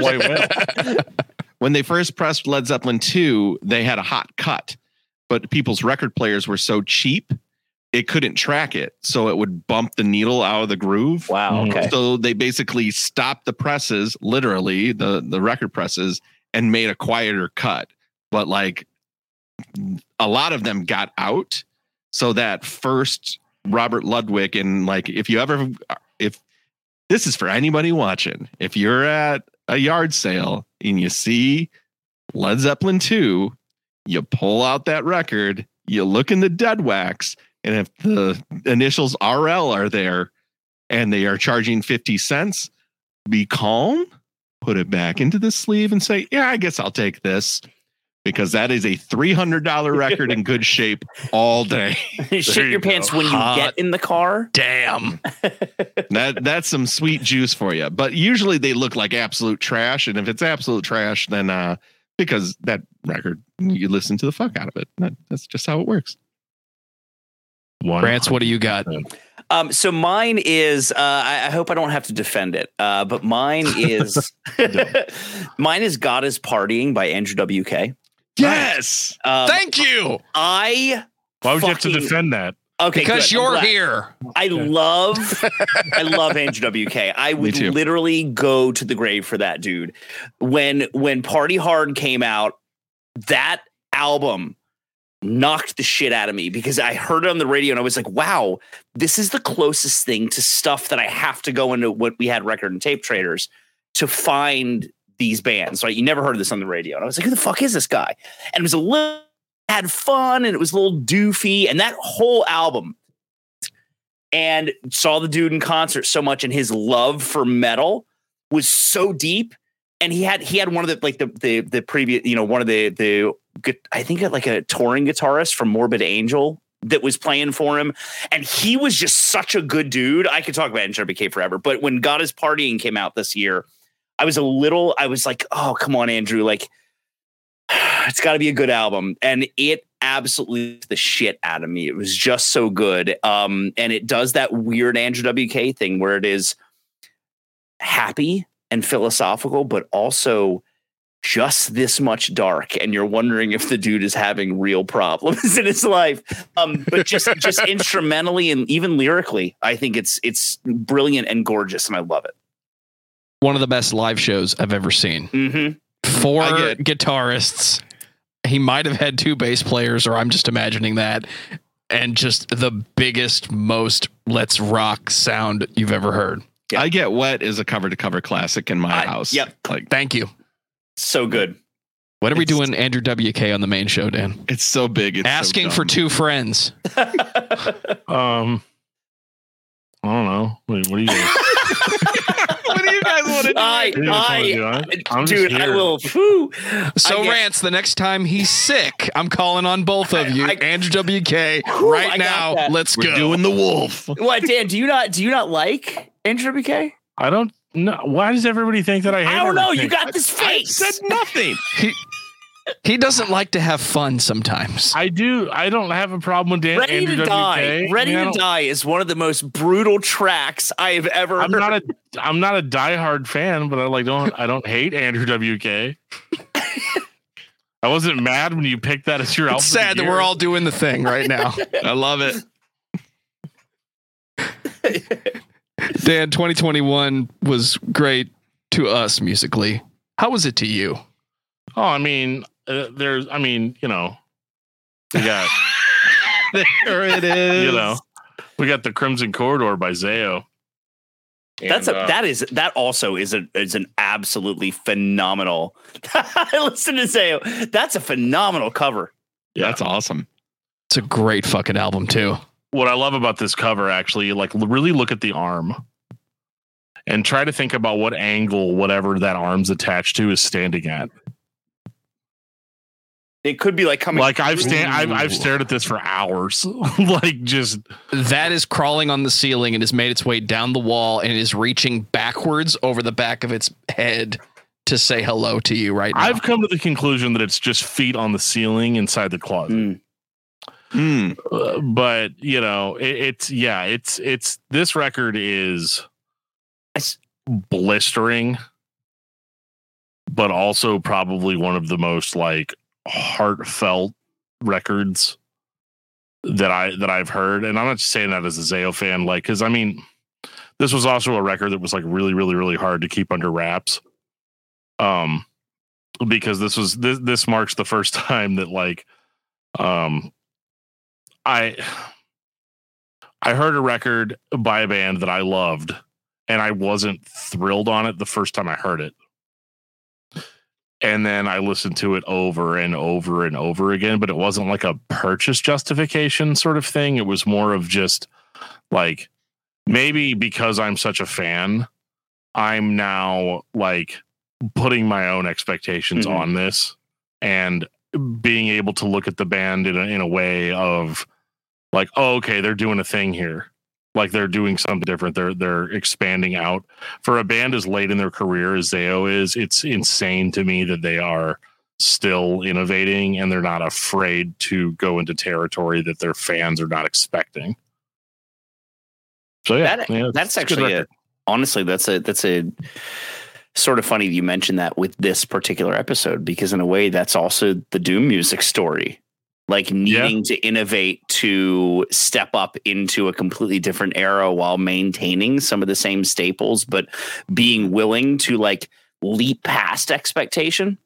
when they first pressed Led Zeppelin two, they had a hot cut, but people's record players were so cheap it couldn't track it, so it would bump the needle out of the groove. Wow. Okay. So they basically stopped the presses, literally the the record presses, and made a quieter cut. But like a lot of them got out. So that first Robert Ludwig, and like, if you ever, if this is for anybody watching, if you're at a yard sale and you see Led Zeppelin two, you pull out that record, you look in the dead wax, and if the initials R L are there and they are charging fifty cents, be calm, put it back into the sleeve and say, yeah, I guess I'll take this, because that is a three hundred dollars record in good shape all day. Shit your you pants go. When Hot you get in the car. Damn. that That's some sweet juice for you. But usually they look like absolute trash. And if it's absolute trash, then uh, because that record, you listen to the fuck out of it. That, that's just how it works. Grants, what do you got? Um, so mine is, uh, I, I hope I don't have to defend it, uh, but mine is, mine is God is Partying by Andrew W K. Yes. Um, Thank you. I, why would fucking, you have to defend that? Okay. Because good. You're here. I love, I love Andrew W K. I would literally go to the grave for that dude. When, when Party Hard came out, that album knocked the shit out of me, because I heard it on the radio and I was like, wow, this is the closest thing to stuff that I have to go into what we had record and tape traders to find these bands, right? You never heard of this on the radio. And I was like, who the fuck is this guy? And it was a little, had fun, and it was a little doofy, and that whole album, and saw the dude in concert so much, and his love for metal was so deep. And he had, he had one of the, like the, the, the previous, you know, one of the, the, I think like a touring guitarist from Morbid Angel that was playing for him. And he was just such a good dude. I could talk about N W K forever, but when God is Partying came out this year, I was a little, I was like, oh, come on, Andrew. Like, it's gotta be a good album. And it absolutely the shit out of me. It was just so good. Um, and it does that weird Andrew W K thing where it is happy and philosophical, but also just this much dark, and you're wondering if the dude is having real problems in his life. Um, but just just instrumentally and even lyrically, I think it's it's brilliant and gorgeous, and I love it. One of the best live shows I've ever seen. Mm-hmm. Four guitarists. He might have had two bass players, or I'm just imagining that. And just the biggest, most let's rock sound you've ever heard. Yeah. I Get Wet is a cover-to-cover classic in my I, house. Yep. Like, thank you. So good. What are it's, we doing, Andrew W K, on the main show, Dan? It's so big. It's asking so for two friends. um, I don't know. Wait, what are you doing? What do you guys want to do? I, I, do? I, dude, I will. Whew. So, I get, Rance, the next time he's sick, I'm calling on both of you, I, I, Andrew W K, whew, right I now. Let's We're go. Doing the wolf. What, Dan? Do you not? Do you not like Andrew W K? I don't. No, why does everybody think that I hate I don't everything? Know. You got this face. I said nothing. he, he doesn't like to have fun sometimes. I do. I don't have a problem with Dan, Ready Andrew to W K. Die. Ready you know, to Die is one of the most brutal tracks I have ever I'm heard. Not a, I'm not a diehard fan, but I like don't I don't hate Andrew W K. I wasn't mad when you picked that as your album. It's sad that we're all doing the thing right now. I love it. Dan, twenty twenty-one was great to us musically. How was it to you? Oh, I mean, uh, there's, I mean, you know, we got, there it is. You know, we got The Crimson Corridor by Zayo. That's and, a, uh, that is, that also is a, is an absolutely phenomenal, I listen to Zayo. That's a phenomenal cover. Yeah. That's awesome. It's a great fucking album too. What I love about this cover, actually, like really look at the arm and try to think about what angle, whatever that arm's attached to is standing at. It could be like coming. Like I've, sta- I've, I've stared at this for hours. Like just that is crawling on the ceiling and has made its way down the wall and is reaching backwards over the back of its head to say hello to you right now. I've come to the conclusion that it's just feet on the ceiling inside the closet. Mm. Mm. Uh, but you know, it, it's yeah, it's it's this record is blistering, but also probably one of the most like heartfelt records that I that I've heard. And I'm not just saying that as a Zayo fan, like because I mean, this was also a record that was like really, really, really hard to keep under wraps, um, because this was this this marks the first time that like, um. I I heard a record by a band that I loved, and I wasn't thrilled on it the first time I heard it. And then I listened to it over and over and over again, but it wasn't like a purchase justification sort of thing. It was more of just like, maybe because I'm such a fan, I'm now like putting my own expectations mm-hmm. on this and being able to look at the band in a, in a way of like, oh, okay, they're doing a thing here. Like they're doing something different. They're they're expanding out. For a band as late in their career as Zayo is, it's insane to me that they are still innovating and they're not afraid to go into territory that their fans are not expecting. So yeah, that, yeah that's actually a, honestly that's a that's a sort of funny that you mentioned that with this particular episode, because in a way that's also the Doom music story. Like needing yeah. to innovate to step up into a completely different era while maintaining some of the same staples, but being willing to like leap past expectation.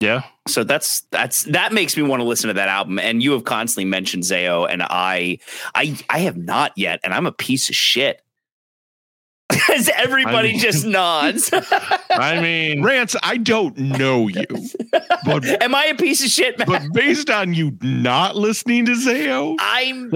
Yeah. So that's that's that makes me want to listen to that album. And you have constantly mentioned Zayo, and I I I have not yet, and I'm a piece of shit. Because everybody I mean, just nods. I mean, Rance, I don't know you, but am I a piece of shit, man? But based on you not listening to Zayo, I'm.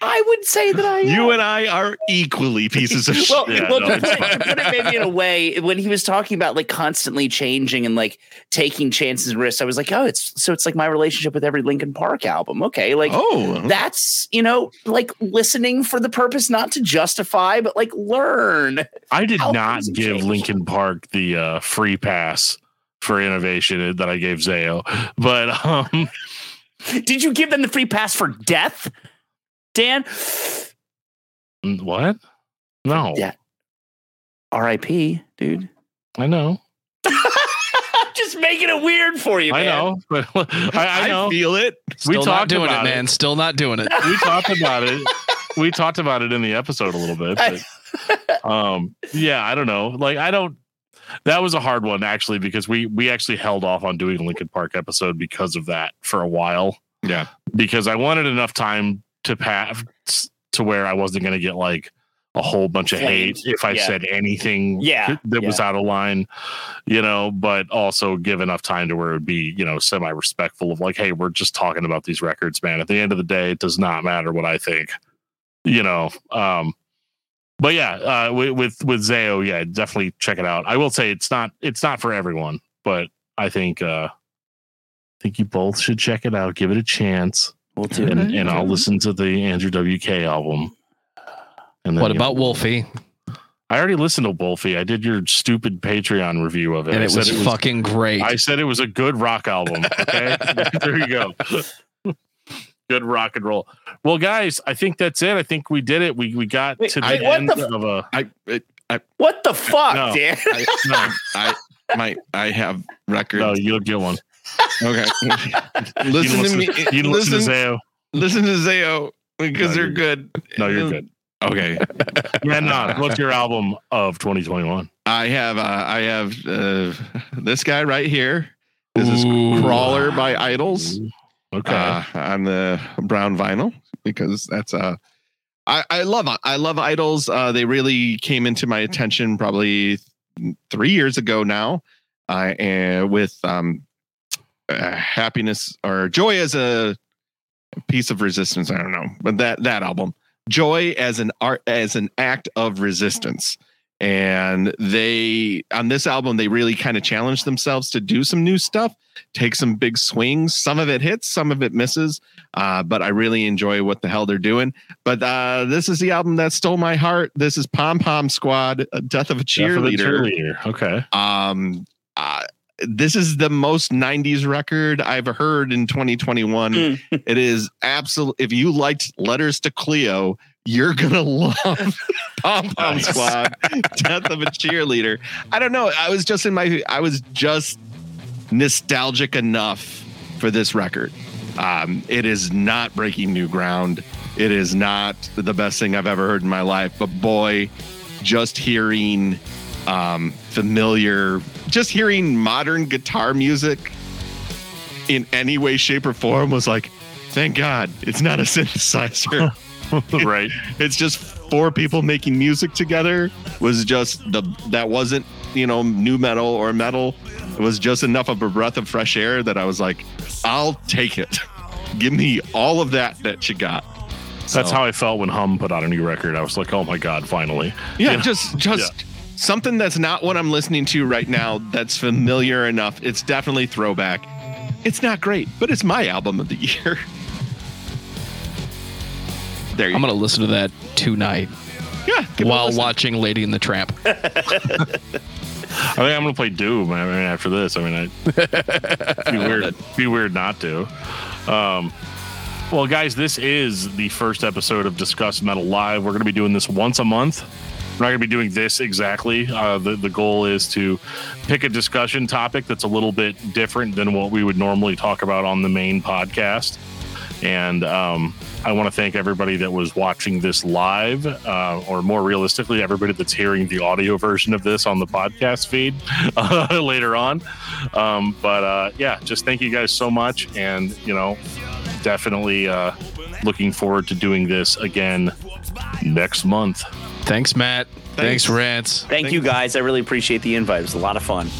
I would say that I. You am. And I are equally pieces of well, shit. Well, no, put, it, put it maybe in a way when he was talking about like constantly changing and like taking chances and risks. I was like, oh, it's so it's like my relationship with every Linkin Park album. Okay, like oh, that's you know like listening for the purpose not to justify, but like learn. I did How not give change. Linkin Park the uh, free pass for innovation that I gave Zayo, but um, did you give them the free pass for death, Dan? What? No. Yeah. R I P, dude. I know. Just making it weird for you, man. I know, but I, I know. I feel it. Still we talked doing about it, man. It. Still not doing it. We talked about it. We talked about it in the episode a little bit. But. um yeah I don't know like I don't that was a hard one actually, because we we actually held off on doing a Linkin Park episode because of that for a while, yeah because I wanted enough time to pass to where I wasn't going to get like a whole bunch of hate if I yeah. said anything yeah. that yeah. was out of line, you know but also give enough time to where it would be you know semi-respectful of like, hey, we're just talking about these records, man. At the end of the day, it does not matter what I think, you know um But yeah, uh, with with Zayo, yeah, definitely check it out. I will say it's not it's not for everyone, but I think uh, I think you both should check it out. Give it a chance. We'll do and, it. And I'll listen to the Andrew W K album. And then, what about you know, Wolfie? I already listened to Wolfie. I did your stupid Patreon review of it, and it, I was, said it was fucking great. I said it was a good rock album. Okay, there you go. Good rock and roll. Well, guys, I think that's it. I think we did it. We we got Wait, to the I, end the f- of a. I, I, I, what the fuck, no, Dan? I, no, I my I have records. No, you'll get one. Okay, listen, listen to me. You listen, listen to Zayo. Listen to Zayo because no, they're good. No, you're good. Okay, and not. What's your album of twenty twenty-one? I have uh, I have uh, this guy right here. This Ooh. is Crawler by Idols. Ooh. Okay, uh, on the brown vinyl, because that's uh, I I love I love Idols. Uh, they really came into my attention probably th- three years ago now, uh, and with um, uh, happiness or joy as a piece of resistance. I don't know, but that that album, Joy as an art as an act of resistance, and they on this album they really kind of challenged themselves to do some new stuff. Take some big swings. Some of it hits, some of it misses. Uh, but I really enjoy what the hell they're doing. But uh, this is the album that stole my heart. This is Pom Pom Squad, Death of a Cheerleader. Death of a Cheerleader. Okay. Um, uh, this is the most nineties record I've heard in twenty twenty-one. Mm. It is absolutely. If you liked Letters to Cleo, you're gonna love Pom Pom Squad, Death of a Cheerleader. I don't know. I was just in my. I was just. nostalgic enough for this record. Um, it is not breaking new ground. It is not the best thing I've ever heard in my life, but boy, just hearing um, familiar, just hearing modern guitar music in any way, shape, or form was like, thank God it's not a synthesizer. Right. It's just four people making music together was just the, that wasn't, you know, new metal or metal. It was just enough of a breath of fresh air that I was like, I'll take it. Give me all of that that you got. So that's how I felt when Hum put out a new record. I was like, oh my God, finally. Yeah, you know? just just yeah. something that's not what I'm listening to right now that's familiar enough. It's definitely throwback. It's not great, but it's my album of the year. There you I'm going to listen to that tonight. Yeah. While watching Lady and the Tramp. I think I'm going to play Doom I mean, after this. I mean, it'd be weird, be weird not to. Um, well, guys, this is the first episode of Discuss Metal Live. We're going to be doing this once a month. We're not going to be doing this exactly. Uh, the, the goal is to pick a discussion topic that's a little bit different than what we would normally talk about on the main podcast. And um, I want to thank everybody that was watching this live, uh, or more realistically, everybody that's hearing the audio version of this on the podcast feed uh, later on. Um, but uh, yeah, just thank you guys so much. And, you know, definitely uh, looking forward to doing this again next month. Thanks, Matt. Thanks, Thanks Rance. Thank, Thank you, guys. I really appreciate the invite. It was a lot of fun.